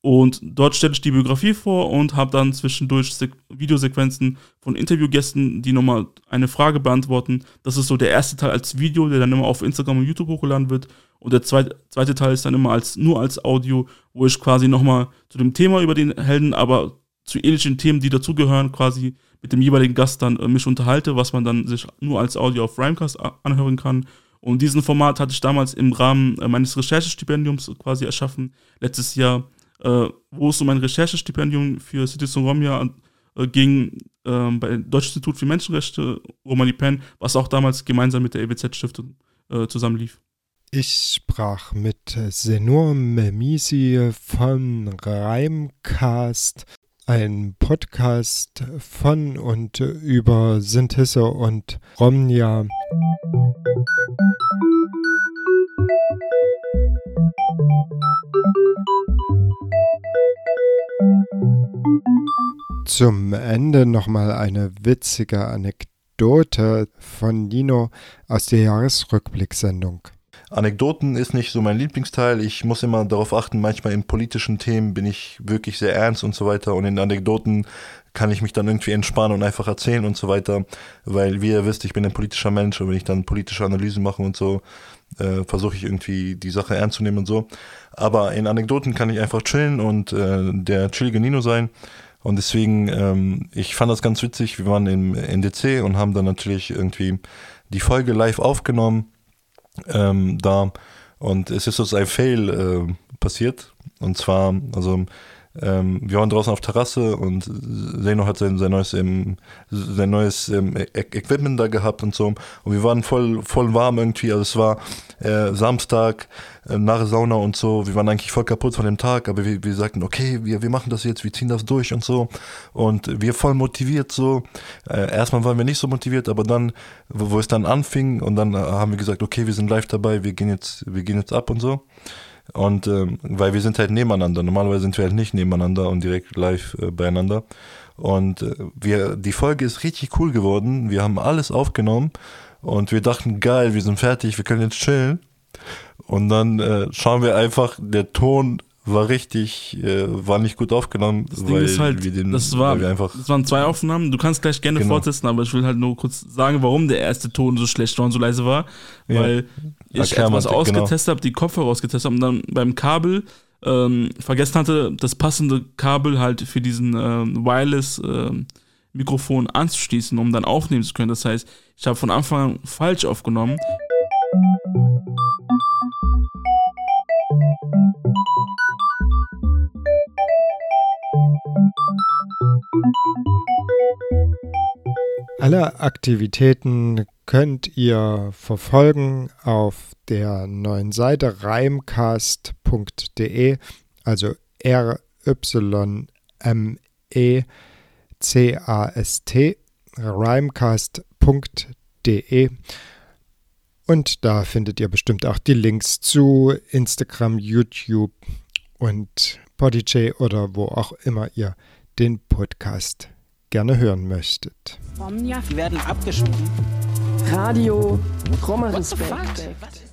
Und dort stelle ich die Biografie vor und habe dann zwischendurch Videosequenzen von Interviewgästen, die nochmal eine Frage beantworten. Das ist so der erste Teil als Video, der dann immer auf Instagram und YouTube hochgeladen wird. Und der zweite Teil ist dann immer nur als Audio, wo ich quasi nochmal zu dem Thema über den Helden, aber zu ähnlichen Themen, die dazugehören, quasi mit dem jeweiligen Gast dann mich unterhalte, was man dann sich nur als Audio auf RYMEcast anhören kann. Und diesen Format hatte ich damals im Rahmen meines Recherchestipendiums quasi erschaffen, letztes Jahr, wo es um ein Recherchestipendium für Citizen Romja ging, beim Deutschen Institut für Menschenrechte, Romani Pen, was auch damals gemeinsam mit der EWZ-Stiftung zusammenlief. Ich sprach mit Sejnur Memisi von RYMEcast, ein Podcast von und über Sintisse und Romja. Zum Ende nochmal eine witzige Anekdote von Nino aus der Jahresrückblicksendung. Anekdoten ist nicht so mein Lieblingsteil. Ich muss immer darauf achten, manchmal in politischen Themen bin ich wirklich sehr ernst und so weiter. Und in Anekdoten kann ich mich dann irgendwie entspannen und einfach erzählen und so weiter. Weil, wie ihr wisst, ich bin ein politischer Mensch und wenn ich dann politische Analysen mache und so, versuche ich irgendwie die Sache ernst zu nehmen und so. Aber in Anekdoten kann ich einfach chillen und der chillige Nino sein. Und deswegen, ich fand das ganz witzig. Wir waren im NDC und haben dann natürlich irgendwie die Folge live aufgenommen. Da und es ist uns ein Fail passiert und zwar, also wir waren draußen auf Terrasse und Sejnur hat sein neues Equipment da gehabt und so und wir waren voll warm irgendwie, also es war Samstag nach Sauna und so, wir waren eigentlich voll kaputt von dem Tag, aber wir sagten, okay, wir machen das jetzt, wir ziehen das durch und so und wir voll motiviert so, erstmal waren wir nicht so motiviert, aber dann, wo es dann anfing und dann haben wir gesagt, okay, wir sind live dabei, wir gehen jetzt ab und so. Und weil wir sind halt nebeneinander, normalerweise sind wir halt nicht nebeneinander und direkt live beieinander und die Folge ist richtig cool geworden, wir haben alles aufgenommen und wir dachten, geil, wir sind fertig, wir können jetzt chillen und dann schauen wir einfach, der Ton war richtig, war nicht gut aufgenommen, das waren 2 Aufnahmen, du kannst gleich gerne fortsetzen, aber ich will halt nur kurz sagen, warum der erste Ton so schlecht war und so leise war, weil ich etwas ausgetestet habe, die Kopfhörer ausgetestet habe und dann beim Kabel vergessen hatte, das passende Kabel halt für diesen Wireless Mikrofon anzuschließen, um dann aufnehmen zu können, das heißt, ich habe von Anfang an falsch aufgenommen. Alle Aktivitäten könnt ihr verfolgen auf der neuen Seite rymecast.de, also RYMEcast, rymecast.de. Und da findet ihr bestimmt auch die Links zu Instagram, YouTube und Spotify oder wo auch immer ihr den Podcast gerne hören möchtet. Romja werden abgeschoben. Radio Roma Respekt.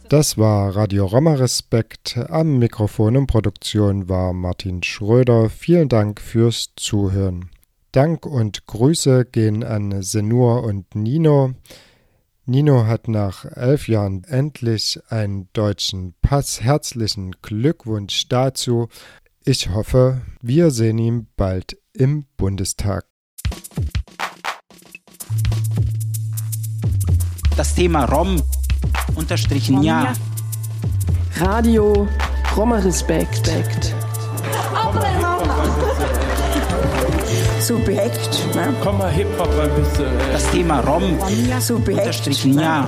Das war Radio Roma Respekt. Am Mikrofon und Produktion war Martin Schröder. Vielen Dank fürs Zuhören. Dank und Grüße gehen an Sejnur und Nino. Nino hat nach 11 Jahren endlich einen deutschen Pass. Herzlichen Glückwunsch dazu. Ich hoffe, wir sehen ihn bald im Bundestag. Das Thema Rom_ja. Radio Roma Respekt. Subjekt. Komm mal Hip-Hop ein bisschen. Das Thema Rom_ja.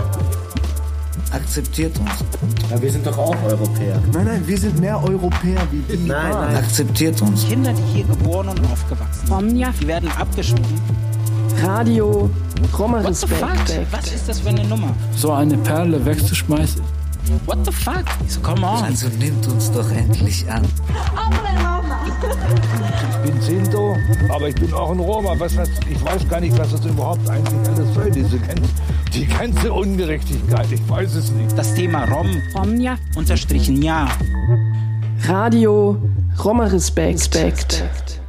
Akzeptiert uns. Ja, wir sind doch auch Europäer. Nein, wir sind mehr Europäer wie die. Nein. Akzeptiert uns. Kinder, die hier geboren und aufgewachsen sind. Romja werden abgeschoben. Radio Roma Respekt. Was ist das für eine Nummer? So eine Perle wegzuschmeißen. What the fuck? So, come on. Also nimmt uns doch endlich an. Ich bin Sinto, aber ich bin auch ein Roma. Ich weiß gar nicht, was das überhaupt eigentlich alles soll, die ganze Ungerechtigkeit. Ich weiß es nicht. Das Thema Rom. Romja. Unterstrichen ja. Radio Roma Respekt.